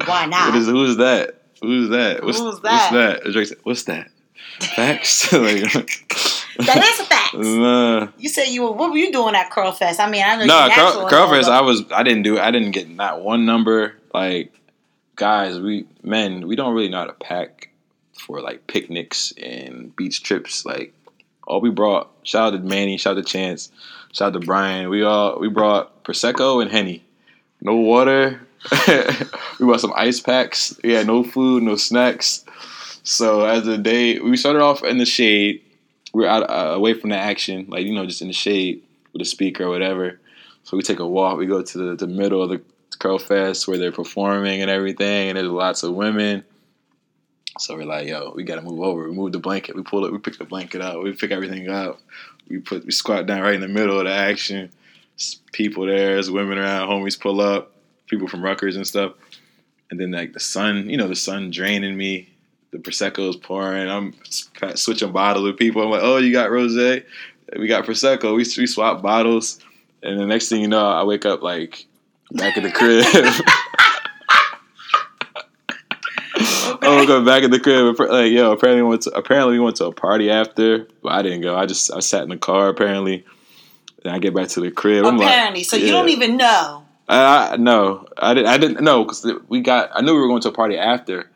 why not? Who's that? Facts? That is a fact. You said you were. What were you doing at Curl Fest? I mean, I know. No, Curl Fest. I didn't get not one number. Like, guys, we don't really know how to pack for like picnics and beach trips. Like, all we brought. Shout out to Manny. Shout out to Chance. Shout out to Brian. We brought Prosecco and Henny. No water. We brought some ice packs. Yeah, no food, no snacks. So as the day, we started off in the shade. We're out away from the action, like, you know, just in the shade with a speaker or whatever. So we take a walk. We go to the middle of the Curl Fest where they're performing and everything, and there's lots of women. So we're like, yo, we gotta move over. We moved the blanket. We pulled it. We picked the blanket up. We pick everything up. We squat down right in the middle of the action. There's people there. There's women around. Homies pull up. People from Rutgers and stuff. And then like the sun draining me. The Prosecco is pouring. I'm switching bottles with people. I'm like, oh, you got rosé? We got Prosecco. We swap bottles. And the next thing you know, I wake up, like, back at the crib. Okay. I woke up back at the crib. Like, yo, apparently we went to a party after. But I didn't go. I sat in the car, apparently. Then I get back to the crib. Apparently. Like, so yeah. You don't even know. No, I didn't know. Because I knew we were going to a party after.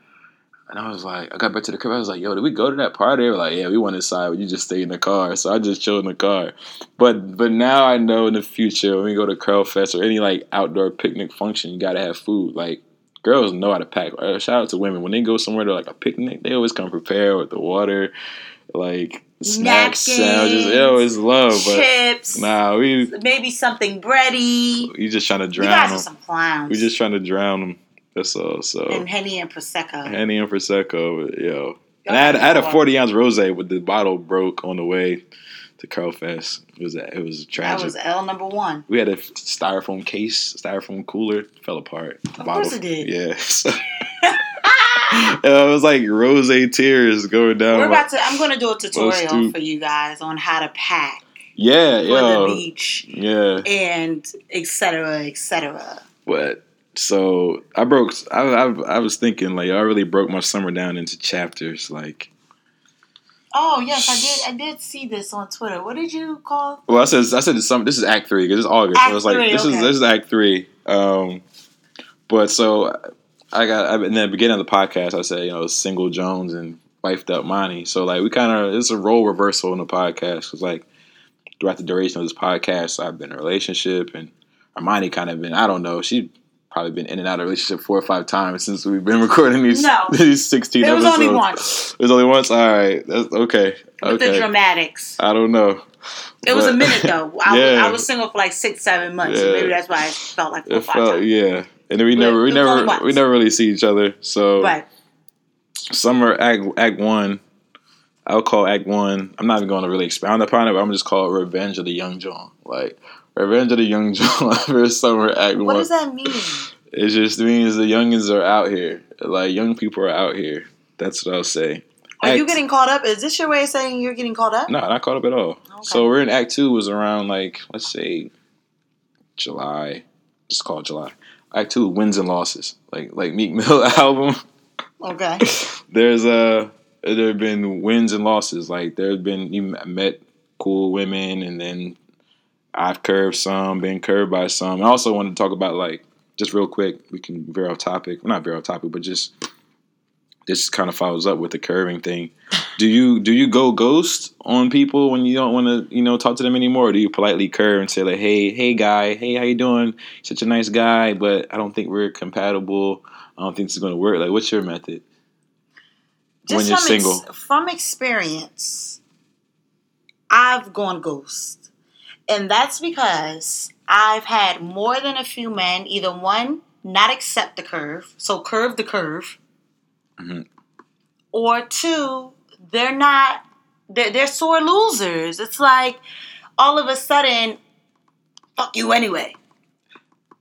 And I was like, I got back to the crib. I was like, yo, did we go to that party? They were like, yeah, we went inside. You just stay in the car. So I just chilled in the car. But now I know in the future, when we go to Curl Fest or any, like, outdoor picnic function, you got to have food. Like, girls know how to pack. Shout out to women. When they go somewhere to, like, a picnic, they always come prepared with the water, like, snacks, sandwiches. They always love. But chips. Nah, maybe something bready. You just trying to drown them. You guys are some clowns. We just trying to drown them. That's all. So and Henny and Prosecco, yo. And I had a 40-ounce rosé, but the bottle broke on the way to Curl Fest. It was tragic. That was L number one. We had a styrofoam cooler, fell apart. Of course it did. Yeah. So. It was like rosé tears going down. I'm going to do a tutorial for you guys on how to pack. Yeah, for the beach. Yeah. And et cetera, et cetera. What? So I was thinking, like, I really broke my summer down into chapters. Like, oh yes, I did see this on Twitter. What did you call? Well, I said this is Act 3 because it's August. Act so it's like three, this is Act 3. But so I got in the beginning of the podcast, I said, you know, single Jones and wifed up Monty. So like it's a role reversal in the podcast because like throughout the duration of this podcast, I've been in a relationship and Armani kind of been, I don't know, she. Probably been in and out of a relationship 4 or 5 times since we've been recording these 16 episodes. It was only once? All right. That's okay. With the dramatics. I don't know. It was a minute, though. I was single for like 6-7 months. Yeah. So maybe that's why it felt like 4 or 5 times. Yeah. And then we never really see each other. So right. Summer Act 1. I would call Act 1. I'm not even going to really expound upon it, but I'm going to just call it Revenge of the Young John. Like, Revenge of the Young John versus Summer Act 1. What does that mean? It just means the youngins are out here. Like, young people are out here. That's what I'll say. Are you getting caught up? Is this your way of saying you're getting caught up? No, not caught up at all. Okay. So we're in Act 2 was around, like, let's say July. Just call it July. Act 2, wins and losses. Like Meek Mill album. Okay. There have been wins and losses. Like, there have been, you met cool women and then... I've curved some, been curved by some. I also wanted to talk about, like, just real quick, we can veer off topic. Well, not veer off topic, but just this kind of follows up with the curving thing. Do you go ghost on people when you don't want to, talk to them anymore? Or do you politely curve and say, like, hey guy, hey, how you doing? Such a nice guy, but I don't think we're compatible. I don't think this is going to work. Like, what's your method when you're single? From experience, I've gone ghost. And that's because I've had more than a few men, either one, not accept the curve, so curve the curve, mm-hmm. or two, they're sore losers. It's like all of a sudden, fuck you anyway.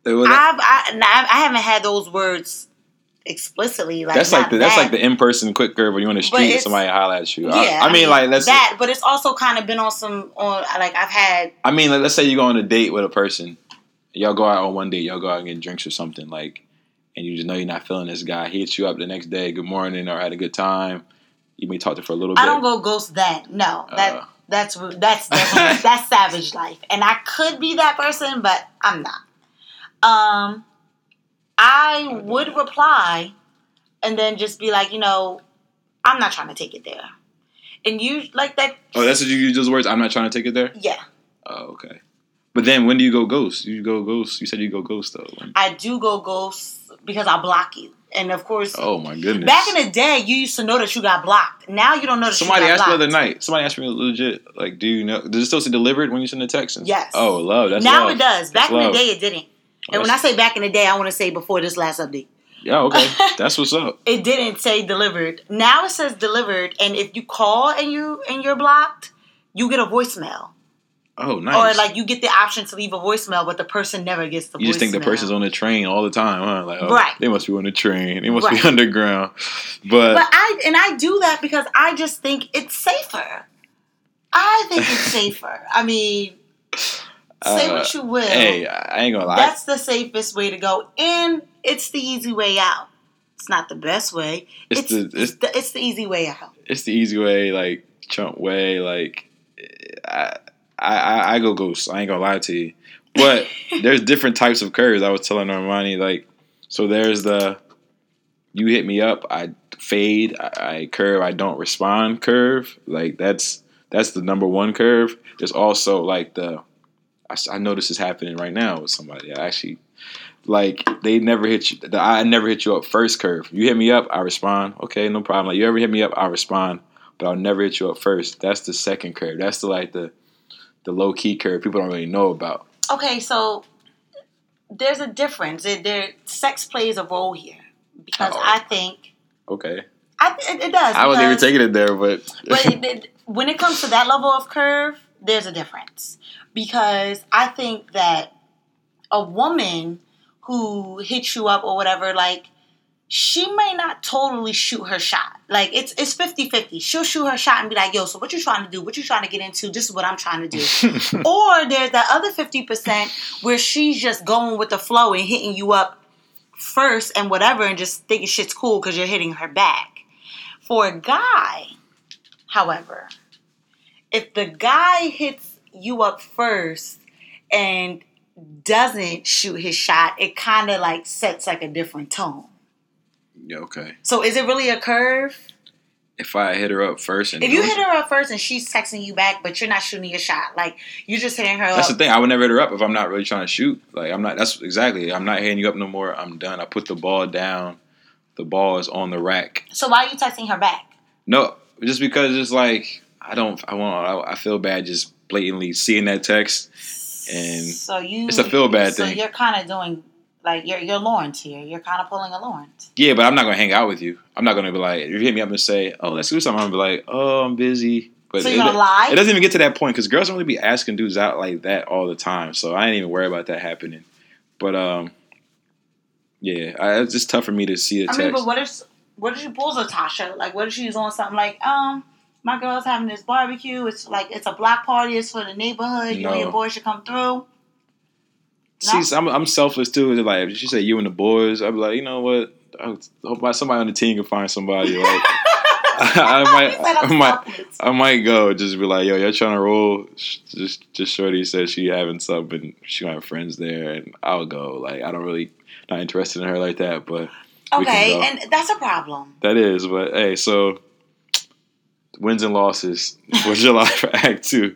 I haven't had those words explicitly. Like that's like the in-person quick curve when you're on the street and somebody holler at you. Yeah, I mean like that's that, but it's also kind of been let's say you go on a date with a person. Y'all go out on one date. Y'all go out and get drinks or something, like, and you just know you're not feeling this guy. He hits you up the next day. Good morning, or had a good time. You may talk to him for a little bit. I don't go ghost that. No, that's savage life. And I could be that person, but I'm not. I would reply, and then just be like, I'm not trying to take it there. And you like that? Oh, that's what you use those words. I'm not trying to take it there. Yeah. Oh, okay. But then when do you go ghost? You go ghost. You said you go ghost, though. I do go ghost because I block you. And, of course... Oh, my goodness. Back in the day, you used to know that you got blocked. Now you don't know that you got blocked. Somebody asked me legit, like, do you know... Does it still say delivered when you send a text? Yes. Oh, love. That's now love. It does. Back in the day, it didn't. And when I say back in the day, I want to say before this last update. Yeah, okay. That's what's up. It didn't say delivered. Now it says delivered. And if you call and you're blocked, you get a voicemail. Oh, nice. Or, like, you get the option to leave a voicemail, but the person never gets the voicemail. You just think the person's on the train all the time, huh? Like, oh, right. They must be on the train. They must be underground. But I do that because I just think it's safer. I think it's safer. I mean, say what you will. Hey, I ain't gonna lie. That's the safest way to go. And it's the easy way out. It's not the best way. It's the easy way out. It's the easy way, like, Trump way, like... I go ghost. I ain't gonna lie to you. But there's different types of curves. I was telling Armani, like, so there's the you hit me up, I fade, I curve, I don't respond curve. Like, that's the number one curve. There's also, like, I know this is happening right now with somebody. I actually, like, they never hit you. I never hit you up first curve. You hit me up, I respond. Okay, no problem. Like, you ever hit me up, I respond. But I'll never hit you up first. That's the second curve. That's the, like, the low-key curve people don't really know about. Okay, so there's a difference. Sex plays a role here because I think... Okay. It does. I wasn't even taking it there, but... But when it comes to that level of curve, there's a difference. Because I think that a woman who hits you up or whatever, like, she may not totally shoot her shot. Like, it's 50-50. She'll shoot her shot and be like, yo, so what you trying to do? What you trying to get into? This is what I'm trying to do. Or there's that other 50% where she's just going with the flow and hitting you up first and whatever and just thinking shit's cool because you're hitting her back. For a guy, however, if the guy hits you up first and doesn't shoot his shot, it kind of, like, sets, like, a different tone. Yeah, okay. So is it really a curve? If I hit her up first and... If you hit her up first and she's texting you back, but you're not shooting your shot. Like, you're just hitting her up. That's the thing. I would never hit her up if I'm not really trying to shoot. Like, I'm not... That's exactly. I'm not hitting you up no more. I'm done. I put the ball down. The ball is on the rack. So why are you texting her back? No. Just because it's like... I feel bad just blatantly seeing that text. And... So you... It's a feel bad thing. So you're kind of doing... Like, you're Lawrence here. You're kind of pulling a Lawrence. Yeah, but I'm not going to hang out with you. I'm not going to be like, if you hit me up and say, oh, let's do something, I'm going to be like, oh, I'm busy. But so you're going to lie? It doesn't even get to that point because girls don't really be asking dudes out like that all the time. So I ain't even worried about that happening. But, yeah, it's just tough for me to see a text. I mean, but what if she pulls a Tasha? Like, what if she's on something like, my girl's having this barbecue. It's like, it's a block party. It's for the neighborhood. You and your boy should come through. No. See, I'm selfless too. Like, if she said you and the boys, I'd be like, you know what? I hope somebody on the team can find somebody. Like, I might go just be like, yo, y'all trying to roll? Just shorty said she having something. She gonna have friends there, and I'll go. Like, I don't really not interested in her like that, but Okay, and that's a problem. That is, but hey, so wins and losses for July for Act 2.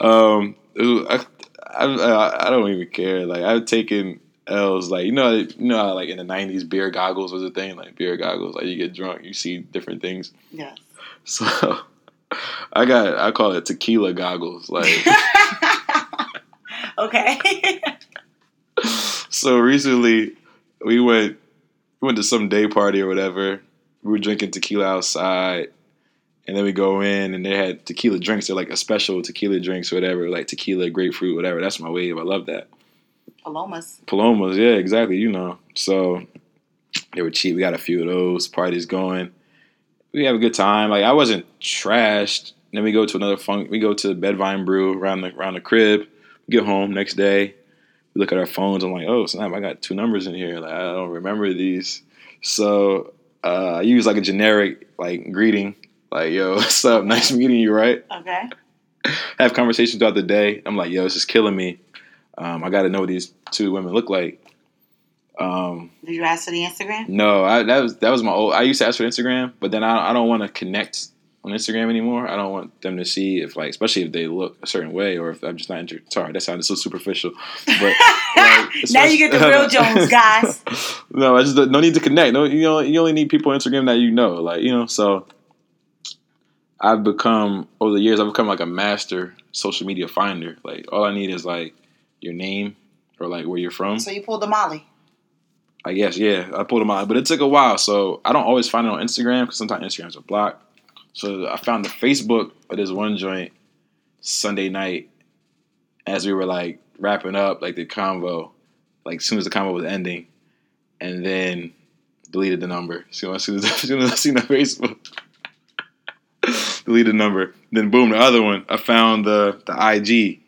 I don't even care. Like, I've taken L's. Like, you know how, like, in the 90s, beer goggles was a thing? Like, beer goggles. Like, you get drunk, you see different things. Yes. So, I call it tequila goggles. Like... Okay. So, recently, we went to some day party or whatever. We were drinking tequila outside. And then we go in, and they had tequila drinks. They're like a special tequila drinks or whatever, like tequila, grapefruit, whatever. That's my wave. I love that. Palomas. Yeah, exactly. You know. So they were cheap. We got a few of those. Parties going. We have a good time. Like, I wasn't trashed. Then we go to another funk. We go to Bedvine Brew around the crib. Get home next day. We look at our phones. I'm like, oh snap! I got 2 numbers in here. Like, I don't remember these. So I use like a generic like greeting. Like, yo, what's up? Nice meeting you, right? Okay. Have conversations throughout the day. I'm like, yo, this is killing me. I got to know what these 2 women look like. Did you ask for the Instagram? No, that was my old. I used to ask for Instagram, but then I don't want to connect on Instagram anymore. I don't want them to see if, like, especially if they look a certain way or if I'm just not interested. Sorry, that sounded so superficial. But like, now you get the real Jones, guys. No, I just no need to connect. No, you only need people on Instagram that you know, like, you know, so. Over the years, I've become like a master social media finder. Like, all I need is like your name or like where you're from. So you pulled the Molly. I guess, yeah. I pulled the Molly. But it took a while. So I don't always find it on Instagram because sometimes Instagram's a block. So I found the Facebook of this one joint Sunday night as we were like wrapping up like the convo, like as soon as the convo was ending, and then deleted the number. So as soon as I seen the Facebook. Delete the number. Then boom, the other one. I found the IG.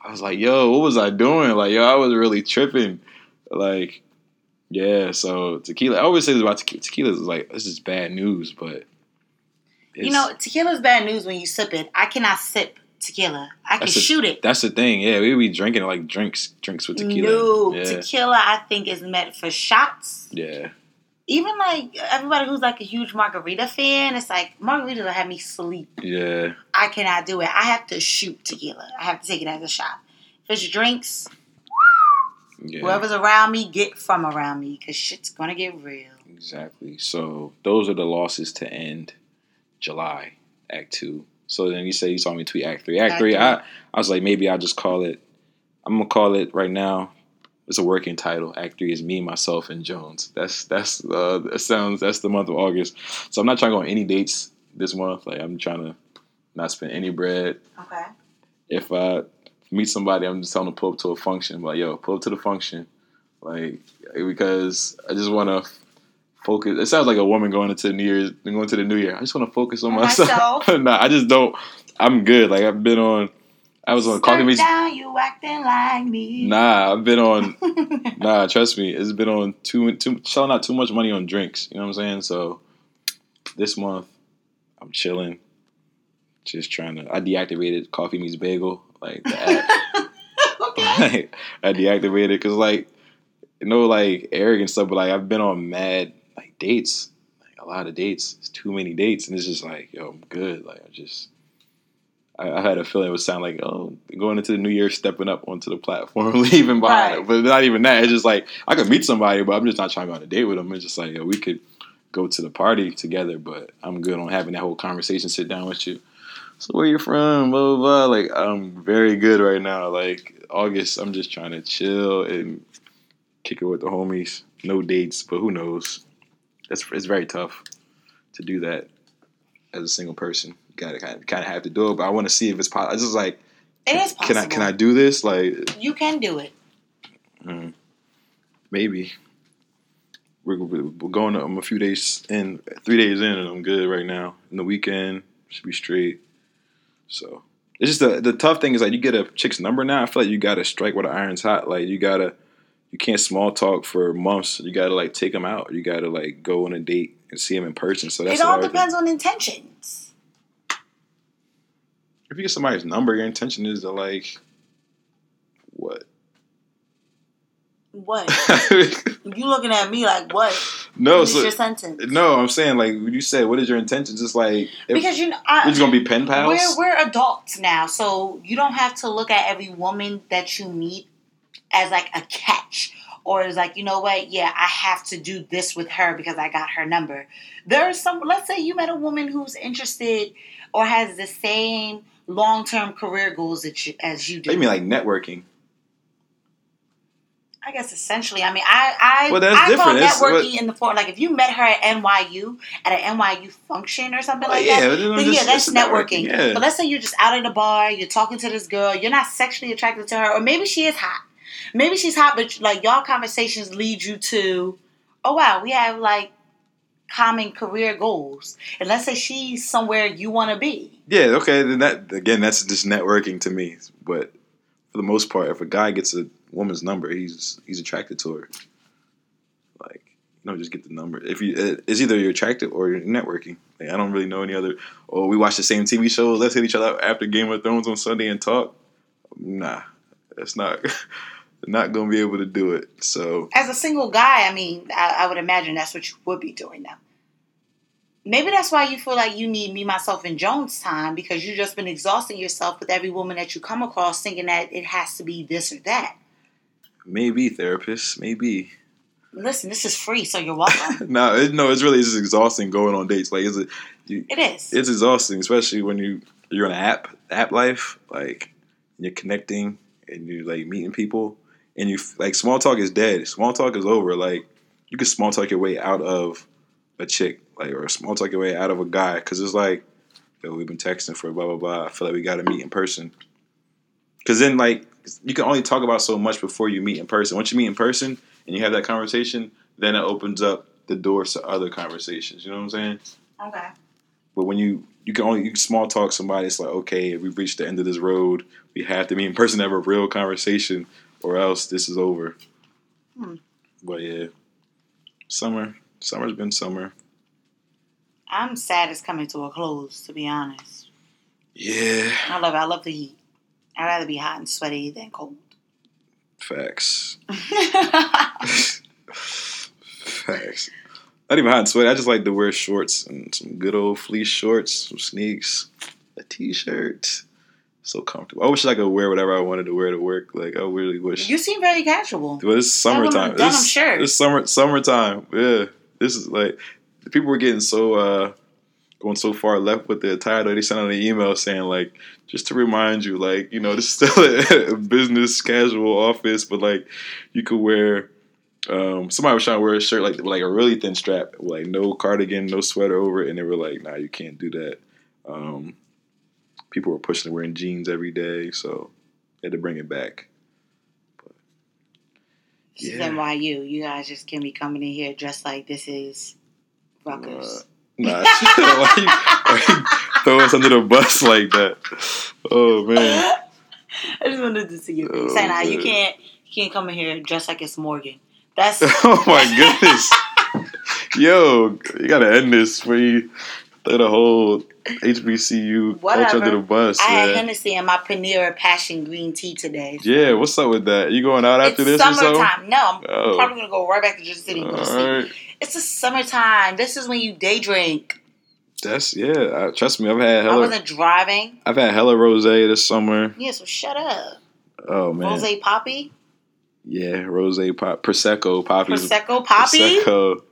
I was like, yo, what was I doing? Like, yo, I was really tripping. Like, yeah, so tequila. I always say this about tequila. Tequila is like, this is bad news, but. You know, tequila is bad news when you sip it. I cannot sip tequila. I can shoot it. That's the thing. Yeah, we be drinking like drinks with tequila. No, yeah. Tequila I think is meant for shots. Yeah. Even, like, everybody who's, like, a huge margarita fan, it's like, margaritas will have me sleep. Yeah. I cannot do it. I have to shoot tequila. I have to take it as a shot. If it's drinks, yeah. Whoever's around me, get from around me, because shit's going to get real. Exactly. So, those are the losses to end July, Act 2. So, then you saw me tweet Act 3. Act 3, I was like, maybe I'll just call it, I'm going to call it right now. It's a working title. Act 3 is Me, Myself, and Jones. That's the month of August. So I'm not trying to go on any dates this month. Like, I'm trying to not spend any bread. Okay. If I meet somebody, I'm just telling them to pull up to a function. I'm like, yo, pull up to the function. Like, because I just want to focus. It sounds like a woman going to the new year. I just want to focus on myself. Nah, I just don't. I'm good. Like, I was on Coffee Meets. You acting like me. Nah, trust me. It's been on shelling out too much money on drinks. You know what I'm saying? So this month, I'm chilling. Just trying to. I deactivated Coffee Meets Bagel. Like, the app. Okay. Like, I deactivated because, like, no, like, arrogant stuff, but, like, I've been on mad, like, dates. Like, a lot of dates. It's too many dates. And it's just like, yo, I'm good. Like, I just. I had a feeling it would sound like, oh, going into the new year, stepping up onto the platform, leaving behind it. But not even that. It's just like, I could meet somebody, but I'm just not trying to go on a date with them. It's just like, yo, we could go to the party together, but I'm good on having that whole conversation, sit down with you. So where you from? Blah, blah, blah. Like, I'm very good right now. Like, August, I'm just trying to chill and kick it with the homies. No dates, but who knows? It's very tough to do that as a single person. Gotta kind of have to do it, but I want to see if it's possible. I just like, it is possible. Can I do this? Like, you can do it. Maybe we're going. I'm a few days in, 3 days in, and I'm good right now. In the weekend should be straight. So it's just the tough thing is like you get a chick's number now. I feel like you gotta strike while the iron's hot. Like you can't small talk for months. You gotta like take them out. You gotta like go on a date and see them in person. So that's it all depends on intentions. If you get somebody's number, your intention is to, like, what? What? You looking at me like, what? No, so, your sentence. No, I'm saying, like, when you said, what is your intention? Just like, because you know, we're just going to be pen pals? We're adults now, so you don't have to look at every woman that you meet as, like, a catch. Or is like, you know what? Yeah, I have to do this with her because I got her number. There's some, let's say you met a woman who's interested or has the same long-term career goals that as you do. You mean like networking? I guess essentially. I mean, I call networking in the form, like if you met her at an NYU function or something like that. Then that's networking. Yeah. But let's say you're just out at a bar, you're talking to this girl, you're not sexually attracted to her, or maybe she is hot. Maybe she's hot, but, like, y'all conversations lead you to, oh, wow, we have, like, common career goals. And let's say she's somewhere you want to be. Yeah, okay. Then that, again, that's just networking to me. But for the most part, if a guy gets a woman's number, he's attracted to her. Like, you know, just get the number. If you, it's either you're attracted or you're networking. Like, I don't really know any other. Or we watch the same TV shows. Let's hit each other up after Game of Thrones on Sunday and talk. Nah, that's not... Not going to be able to do it. So, as a single guy, I mean, I would imagine that's what you would be doing now. Maybe that's why you feel like you need Me, Myself, and Jones time, because you've just been exhausting yourself with every woman that you come across, thinking that it has to be this or that. Maybe, therapist. Maybe. Listen, this is free, so you're welcome. It's really just exhausting going on dates. Like, it is. It's exhausting, especially when you're on an app life, like you're connecting and you're like meeting people. And you like small talk is dead. Small talk is over. Like you can small talk your way out of a chick, like or small talk your way out of a guy, because it's like, yo, we've been texting for blah blah blah. I feel like we got to meet in person. Because then like you can only talk about so much before you meet in person. Once you meet in person and you have that conversation, then it opens up the doors to other conversations. You know what I'm saying? Okay. But when you can only small talk somebody, it's like, okay, we've reached the end of this road. We have to meet in person to have a real conversation. Or else this is over. But yeah, summer's been summer. I'm sad it's coming to a close, to be honest. Yeah. I love the heat. I'd rather be hot and sweaty than cold. Facts. Facts. Not even hot and sweaty. I just like to wear shorts and some good old fleece shorts, some sneaks, a t-shirt. So comfortable. I wish I could wear whatever I wanted to wear to work. Like I really wish. You seem very casual. But it's summertime. Denim shirt. It's summertime. Yeah, this is like people were getting so going so far left with the attire that they sent out an email saying like, just to remind you, like, you know, this is still a business casual office, but like you could wear. Somebody was trying to wear a shirt like a really thin strap, like no cardigan, no sweater over it, and they were like, nah, you can't do that. People were pushing and wearing jeans every day, so they had to bring it back. But, yeah. This is NYU. You guys just can't be coming in here dressed like this is Rutgers. Nah. why you throw us under the bus like that? Oh, man. I just wanted to see your face. Now, you can't come in here dressed like it's Morgan. That's... Oh, my goodness. Yo, you got to end this for you. Throw the whole... HBCU culture under the bus. I had Hennessy in my Panera Passion Green Tea today. So. Yeah, what's up with that? You going out after this or something? It's summertime. No, I'm probably going to go right back to Jersey City and go to sleep. It's the summertime. This is when you day drink. That's, yeah. Trust me, I've had hella... I wasn't driving. I've had hella rosé this summer. Yeah, so shut up. Oh, man. Rosé Poppy? Yeah, rosé Poppy. Prosecco Poppy. Prosecco Poppy? Prosecco.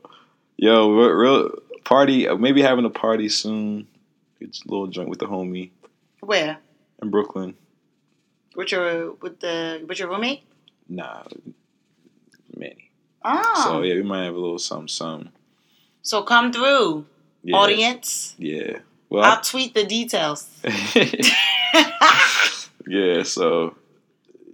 Yo, real party. Maybe having a party soon. It's a little drunk with the homie. Where? In Brooklyn. With your roommate? Nah, Manny. Oh. So yeah, we might have a little something. So come through, yeah. Audience. Yeah. Well, I'll tweet the details. Yeah. So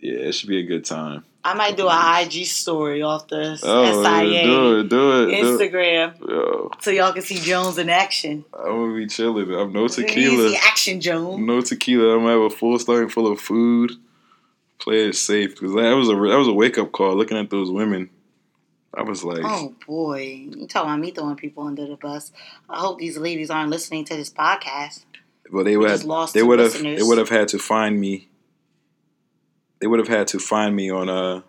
yeah, it should be a good time. I might do an IG story off the SIA. Do it. Instagram. Yo. So y'all can see Jones in action. I'm going to be chilling. I'm no tequila. Easy action, Jones. No tequila. I'm going to have a full stomach full of food. Play it safe. Because that was a wake-up call looking at those women. I was like... Oh, boy. You talking about me throwing people under the bus. I hope these ladies aren't listening to this podcast. Well, they would have had to find me. They would have had to find me on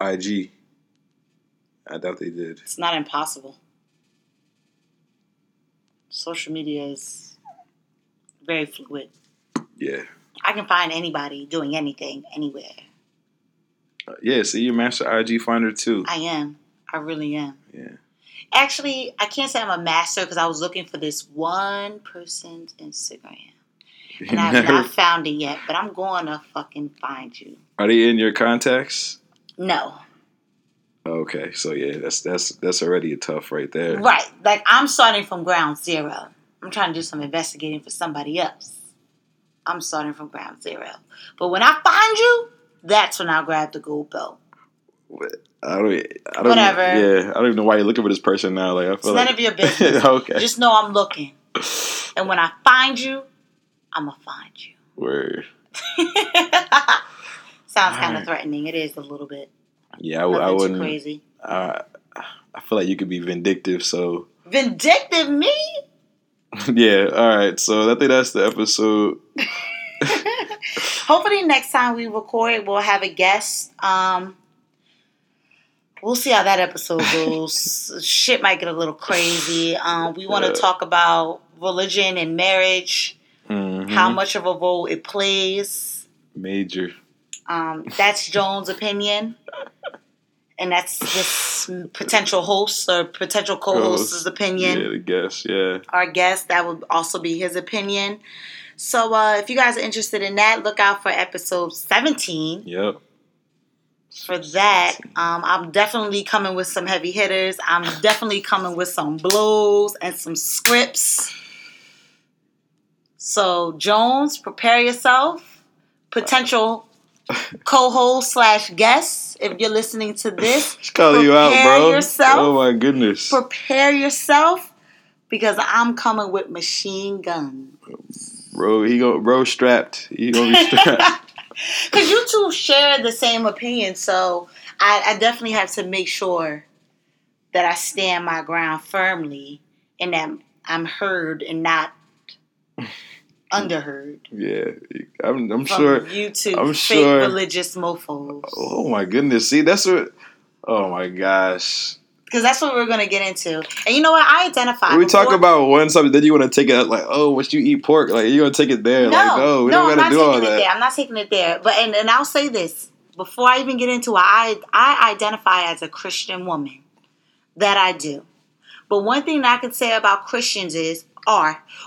IG. I doubt they did. It's not impossible. Social media is very fluid. Yeah. I can find anybody doing anything, anywhere. Yeah, so you're master IG finder too. I am. I really am. Yeah. Actually, I can't say I'm a master because I was looking for this one person's Instagram. And I've not found it yet, but I'm going to fucking find you. Are they in your contacts? No. Okay, so yeah, that's already a tough right there. Right. Like, I'm starting from ground zero. I'm trying to do some investigating for somebody else. I'm starting from ground zero. But when I find you, that's when I'll grab the gold belt. I don't Whatever. Yeah, I don't even know why you're looking for this person now. Like, I feel like none of your business. Okay. Just know I'm looking. And when I find you, I'm going to find you. Word. Sounds kind of threatening. It is a little bit. Yeah, I wouldn't. Too crazy. I feel like you could be vindictive, so. Vindictive me? Yeah, all right. So I think that's the episode. Hopefully next time we record, we'll have a guest. We'll see how that episode goes. Shit might get a little crazy. We want to talk about religion and marriage, how much of a role it plays. Major. That's Joan's opinion. And that's this potential host or potential co-host's opinion. Yeah, the guest, yeah. Our guest, that would also be his opinion. So if you guys are interested in that, look out for episode 17. Yep. For that, I'm definitely coming with some heavy hitters. I'm definitely coming with some blows and some scripts. So, Jones, prepare yourself. Potential co-host / guest, if you're listening to this, call you out, bro. Yourself, oh my goodness. Prepare yourself because I'm coming with machine guns. Bro, bro strapped. He gonna be strapped. Because you two share the same opinion, so I definitely have to make sure that I stand my ground firmly and that I'm heard and not underheard. Yeah, I'm sure. You two, I'm fake sure, religious mofos. Oh my goodness! See, that's what. Oh my gosh. Because that's what we're gonna get into. And you know what? I identify. We talk about one something, then you want to take it like, oh, once you eat pork, like you're gonna take it there. No, like, no, we don't gotta do all that. I'm not taking it there. But and I'll say this before I even get into it, I identify as a Christian woman. That I do. But one thing that I can say about Christians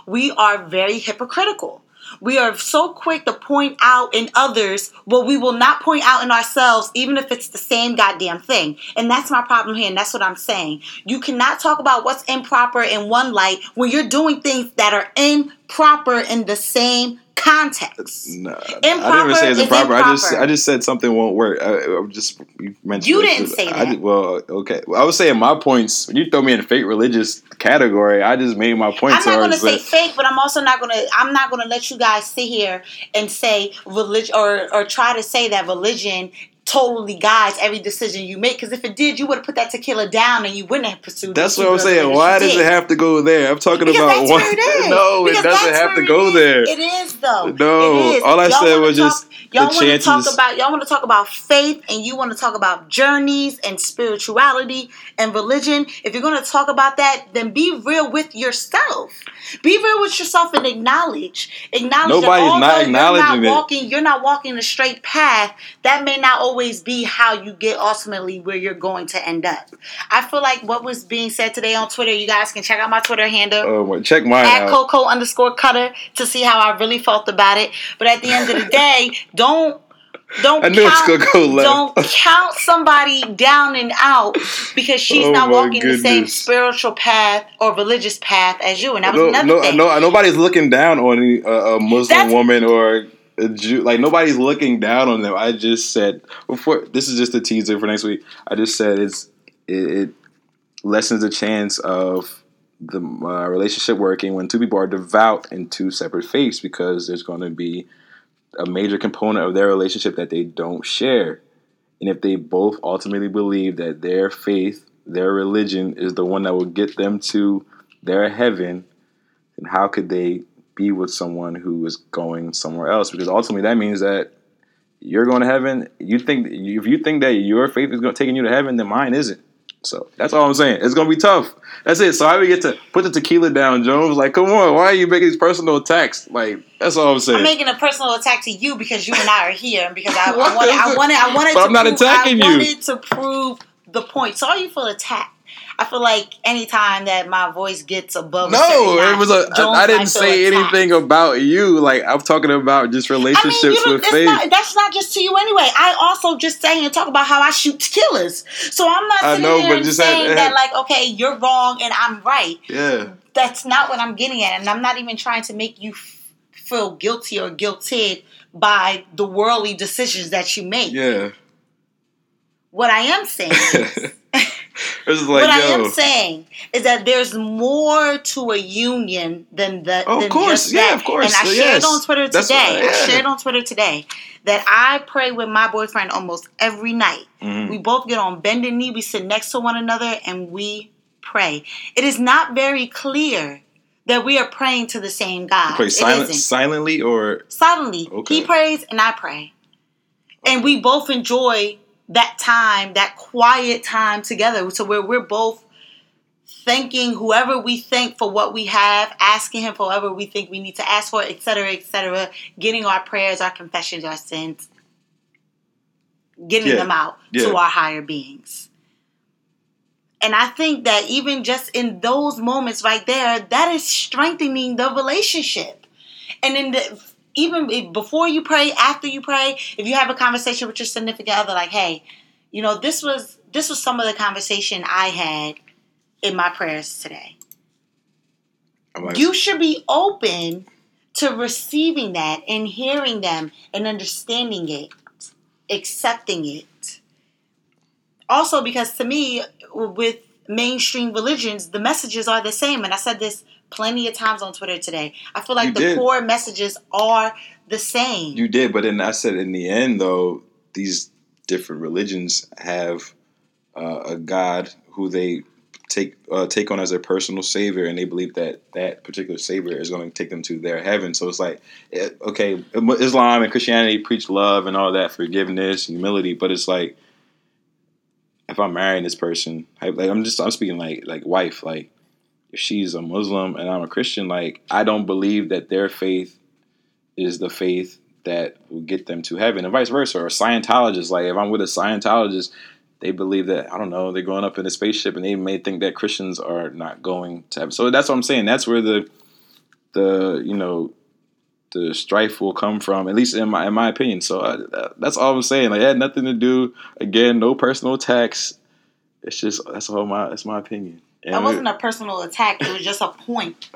we are very hypocritical. We are so quick to point out in others what we will not point out in ourselves, even if it's the same goddamn thing. And that's my problem here, and that's what I'm saying. You cannot talk about what's improper in one light when you're doing things that are improper in the same context. No, I didn't even say it's improper. I just said something won't work. I just mentioned you didn't say that. Okay. Well, I was saying my points. When you throw me in a fake religious category, I just made my points. I'm not going to say fake, but I'm also not going to. I'm not going to let you guys sit here and say religion or try to say that religion totally guides every decision you make. Because if it did, you would have put that tequila down and you wouldn't have pursued. That's what I'm saying. Why does it have to go there? I'm talking about one. No, it doesn't have to go there. It is though. No, all I said was just the chances. Y'all want to talk about faith and you want to talk about journeys and spirituality and religion. If you're going to talk about that, then be real with yourself. Be real with yourself and acknowledge. Nobody's not acknowledging it. You're not walking a straight path. That may not always be how you get ultimately where you're going to end up. I feel like what was being said today on Twitter, you guys can check out my Twitter handle. Check mine out. @Coco_Cutter to see how I really felt about it. But at the end of the day, don't count somebody down and out because she's not walking the same spiritual path or religious path as you. And that was another thing. No, nobody's looking down on a Muslim woman or a Jew. Like, nobody's looking down on them. I just said before, this is just a teaser for next week. I just said it lessens the chance of the relationship working when two people are devout in two separate faiths because there's going to be a major component of their relationship that they don't share. And if they both ultimately believe that their faith, their religion is the one that will get them to their heaven, then how could they be with someone who is going somewhere else? Because ultimately that means that you're going to heaven. If you think that your faith is taking you to heaven, then mine isn't. So that's all I'm saying. It's gonna be tough. That's it. So I would get to put the tequila down, Jones. Like, come on, why are you making these personal attacks? Like, that's all I'm saying. I'm making a personal attack to you because you and I are here, and because I wanted. But I'm not attacking you. I wanted to prove the point. So you feel attacked. I feel like any time that my voice gets above I didn't say anything about you. Like, I'm talking about just relationships with faith. That's not just to you anyway. I also just sang and talk about how I shoot killers. So I'm not saying okay, you're wrong and I'm right. Yeah. That's not what I'm getting at. And I'm not even trying to make you feel guilty or guilted by the worldly decisions that you make. Yeah. What I am saying is... What I am saying is that there's more to a union than that. Of course. And I shared on Twitter today. I shared on Twitter today that I pray with my boyfriend almost every night. Mm-hmm. We both get on bended knee. We sit next to one another and we pray. It is not very clear that we are praying to the same God. You pray silently or silently. Okay. He prays and I pray, and we both enjoy that time, that quiet time together, so where we're both thanking whoever we thank for what we have, asking him for whatever we think we need to ask for, et cetera, getting our prayers, our confessions, our sins, getting them out to our higher beings. And I think that even just in those moments right there, that is strengthening the relationship. And in the... Even before you pray, after you pray, if you have a conversation with your significant other, like, hey, you know, this was some of the conversation I had in my prayers today. You should be open to receiving that and hearing them and understanding it, accepting it. Also, because to me, with mainstream religions, the messages are the same. And I said this plenty of times on Twitter today. I feel like the core messages are the same. You did, but then I said in the end, though, these different religions have a God who they take on as their personal savior, and they believe that particular savior is going to take them to their heaven. So it's like, okay, Islam and Christianity preach love and all that, forgiveness, humility, but it's like, if I'm marrying this person, like I'm speaking like wife, like, if she's a Muslim and I'm a Christian, like, I don't believe that their faith is the faith that will get them to heaven, and vice versa. Or Scientologists, like, if I'm with a Scientologist, they believe that, I don't know, they're going up in a spaceship and they may think that Christians are not going to heaven. So that's what I'm saying. That's where the strife will come from, at least in my opinion. So that's all I'm saying. Like, it had nothing to do, again, no personal attacks. It's just, that's my opinion. And it wasn't a personal attack. It was just a point.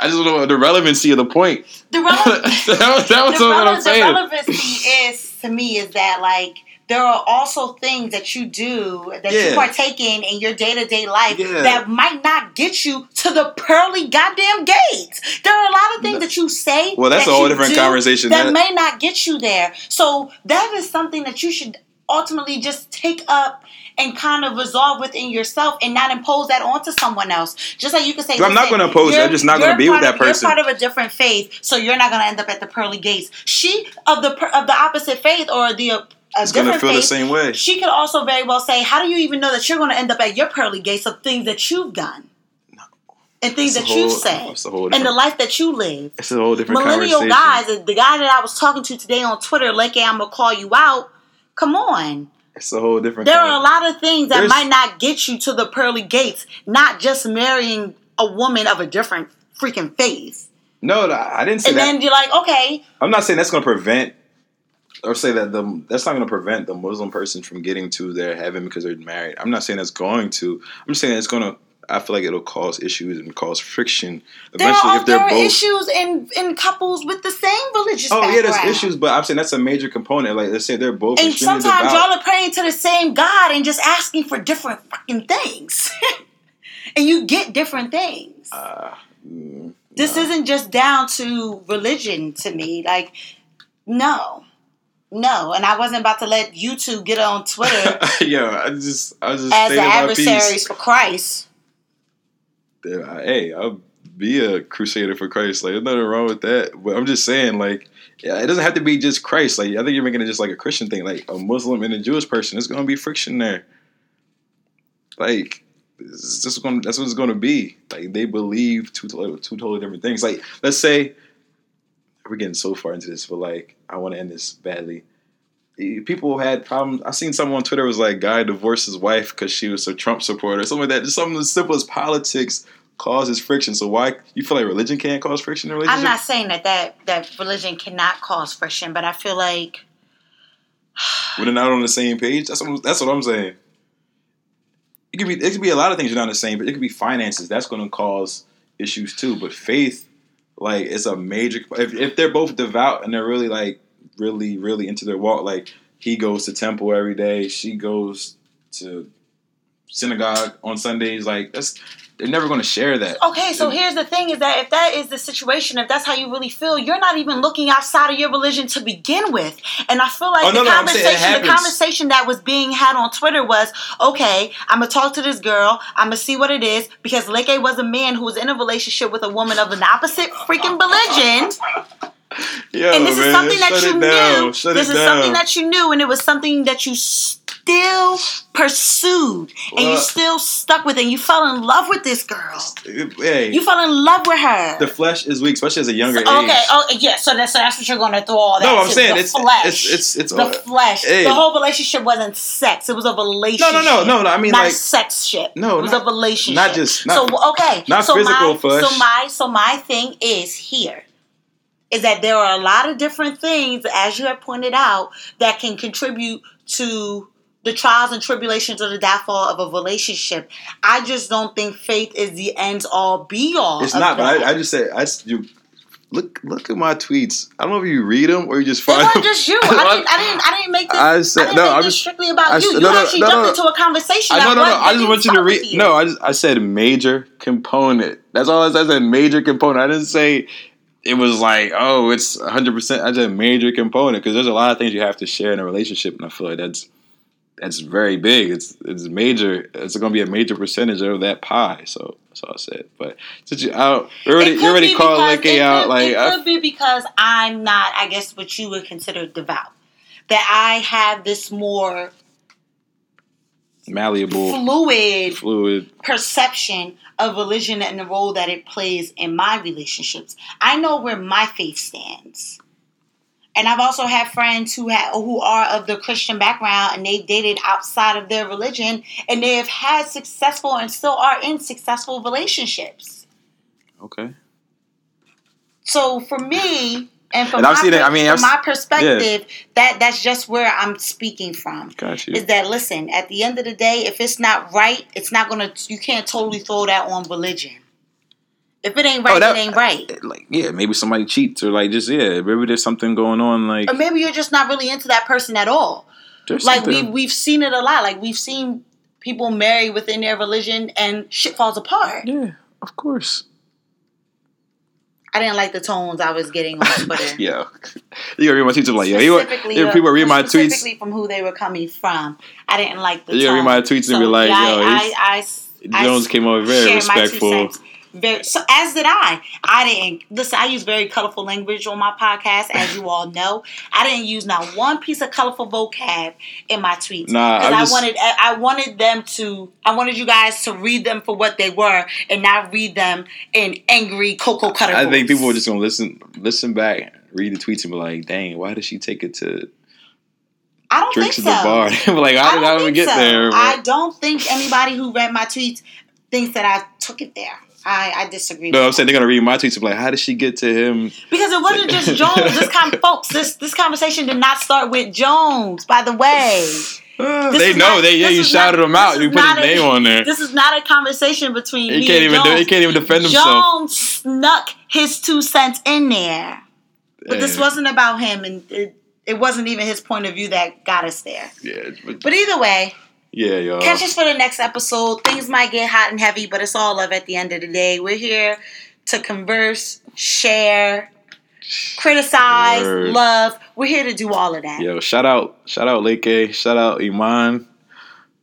I just don't know the relevancy of the point. That was what I'm saying. The relevancy is that, like, there are also things that you do that you partake in your day-to-day life that might not get you to the pearly goddamn gates. There are a lot of things that you say. Well, that's a whole different conversation. That may not get you there. So that is something that you should ultimately just take up and kind of resolve within yourself and not impose that onto someone else. Just like you can say... I'm not going to impose it. I'm just not going to be with that person. You're part of a different faith, so you're not going to end up at the pearly gates. She, of the opposite faith or it's going to feel the same way. She could also very well say, how do you even know that you're going to end up at your pearly gates of things that you've done? And things that you've said. And the life that you live. It's a whole different conversation. Millennial guys, the guy that I was talking to today on Twitter, like, hey, I'm going to call you out. Come on. It's a whole different... There are a lot of things that might not get you to the pearly gates, not just marrying a woman of a different freaking faith. No, I didn't say that. And then you're like, okay. I'm not saying that's going to prevent... Or say that that's not going to prevent the Muslim person from getting to their heaven because they're married. I'm not saying that's going to. I'm saying it's going to... I feel like it'll cause issues and cause friction. There are issues in couples with the same religious background. Oh, yeah, there's issues, but I'm saying that's a major component. Like, let's say they're both and sometimes devout. Y'all are praying to the same God and just asking for different fucking things. And you get different things. This isn't just down to religion to me. Like, no, and I wasn't about to let you two get on Twitter. I was just as the adversaries for Christ. Hey, I'll be a crusader for Christ. Like, there's nothing wrong with that. But I'm just saying, like, it doesn't have to be just Christ. Like, I think you're making it just like a Christian thing. Like, a Muslim and a Jewish person, there's going to be friction there. Like, it's just going. That's what it's going to be. Like, they believe two totally different things. Like, let's say we're getting so far into this, but like, I want to end this badly. People had problems. I seen someone on Twitter was like, guy divorced his wife because she was a Trump supporter or something like that. Just something as simple as politics causes friction. So why you feel like religion can't cause friction in a relationship? I'm not saying that religion cannot cause friction, but I feel like when they're not on the same page, that's what I'm saying. It could be a lot of things you're not on the same, but it could be finances. That's going to cause issues too. But faith, like, it's a major. If they're both devout and they're really like really really into their walk, like he goes to temple every day, she goes to synagogue on Sundays. Like, that's. They're never going to share that. Okay, so here's the thing is that if that is the situation, if that's how you really feel, you're not even looking outside of your religion to begin with. And I feel like the conversation that was being had on Twitter was, okay, I'm going to talk to this girl. I'm going to see what it is. Because Leke was a man who was in a relationship with a woman of an opposite freaking religion. Yo, and this is something that you knew. This is something that you knew, and it was something that you still pursued, and you still stuck with it. You fell in love with this girl. Hey, you fell in love with her. The flesh is weak, especially as a younger age. Okay, oh yeah. So that's what you're going to throw all that. No, I'm saying it's the flesh. Hey. The whole relationship wasn't sex; it was a relationship. No. I mean, not like sex shit. No, it was a relationship. Not physical flesh. So my thing is here. Is that there are a lot of different things, as you have pointed out, that can contribute to the trials and tribulations or the downfall of a relationship. I just don't think faith is the end all be all. It's not. But I just said you. Look at my tweets. I don't know if you read them or you just find them. It wasn't just you. I didn't make this strictly about you. You actually jumped into a conversation. I just want you to read. No, I said major component. That's all I said. I said major component. I didn't say. It was like, oh, it's 100%. That's a major component because there's a lot of things you have to share in a relationship, and I feel like that's very big. It's major. It's going to be a major percentage of that pie. So that's all I said. But since you already called Leke out, like it could be because I'm not, I guess, what you would consider devout. That I have this more malleable, fluid perception of religion and the role that it plays in my relationships. I know where my faith stands, and I've also had friends who are of the Christian background, and they've dated outside of their religion, and they have had successful and still are in successful relationships. Okay. So for me. And from my perspective, that's just where I'm speaking from. Gotcha. Is that, listen, at the end of the day, if it's not right, it's not going to, you can't totally throw that on religion. If it ain't right, it ain't right. Like, yeah, maybe somebody cheats or like just, yeah, maybe there's something going on. Like, or maybe you're just not really into that person at all. Like we've seen it a lot. Like we've seen people marry within their religion and shit falls apart. Yeah, of course. I didn't like the tones I was getting on Twitter. Yeah. You read my tweets. I'm like, yo, people read my tweets. Specifically from who they were coming from. I didn't like the tones. You read my tweets and be like, yo, Jones came over very respectful. So as did I. I didn't. Listen, I use very colorful language on my podcast, as you all know. I didn't use not one piece of colorful vocab in my tweets. Nah, I wanted you guys to read them for what they were and not read them in angry cocoa cutter voice. I think people are just going to listen back, read the tweets and be like, dang, why did she take it to... I don't think so. The bar? Like, how did I even get there? But... I don't think anybody who read my tweets thinks that I took it there. I disagree. No, I'm saying they're going to read my tweets and be like, how did she get to him? Because it wasn't just Jones. This conversation did not start with Jones, by the way. You shouted him out. You put his name on there. This is not a conversation between me and Jones. He can't even defend himself. Jones snuck his 2 cents in there. But this wasn't about him, and it wasn't even his point of view that got us there. Yeah, but either way... Yeah, y'all. Catch us for the next episode. Things might get hot and heavy, but it's all love at the end of the day. We're here to converse, share, criticize, love. We're here to do all of that. Yo, shout out Leke, shout out Iman,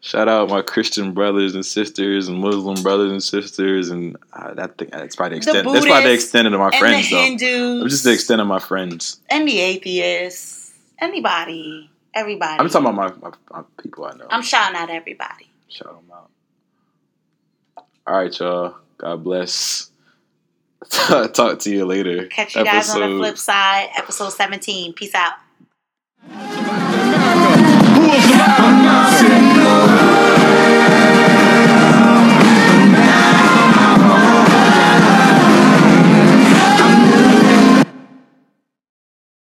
shout out my Christian brothers and sisters and Muslim brothers and sisters, and that's probably the extent of my friends. The Hindus, though. Just the extent of my friends and the atheists, anybody. Everybody. I'm talking about my people I know. I'm shouting out everybody. Shout them out. All right, y'all. God bless. Talk to you later. Catch you guys on the flip side. Episode 17. Peace out.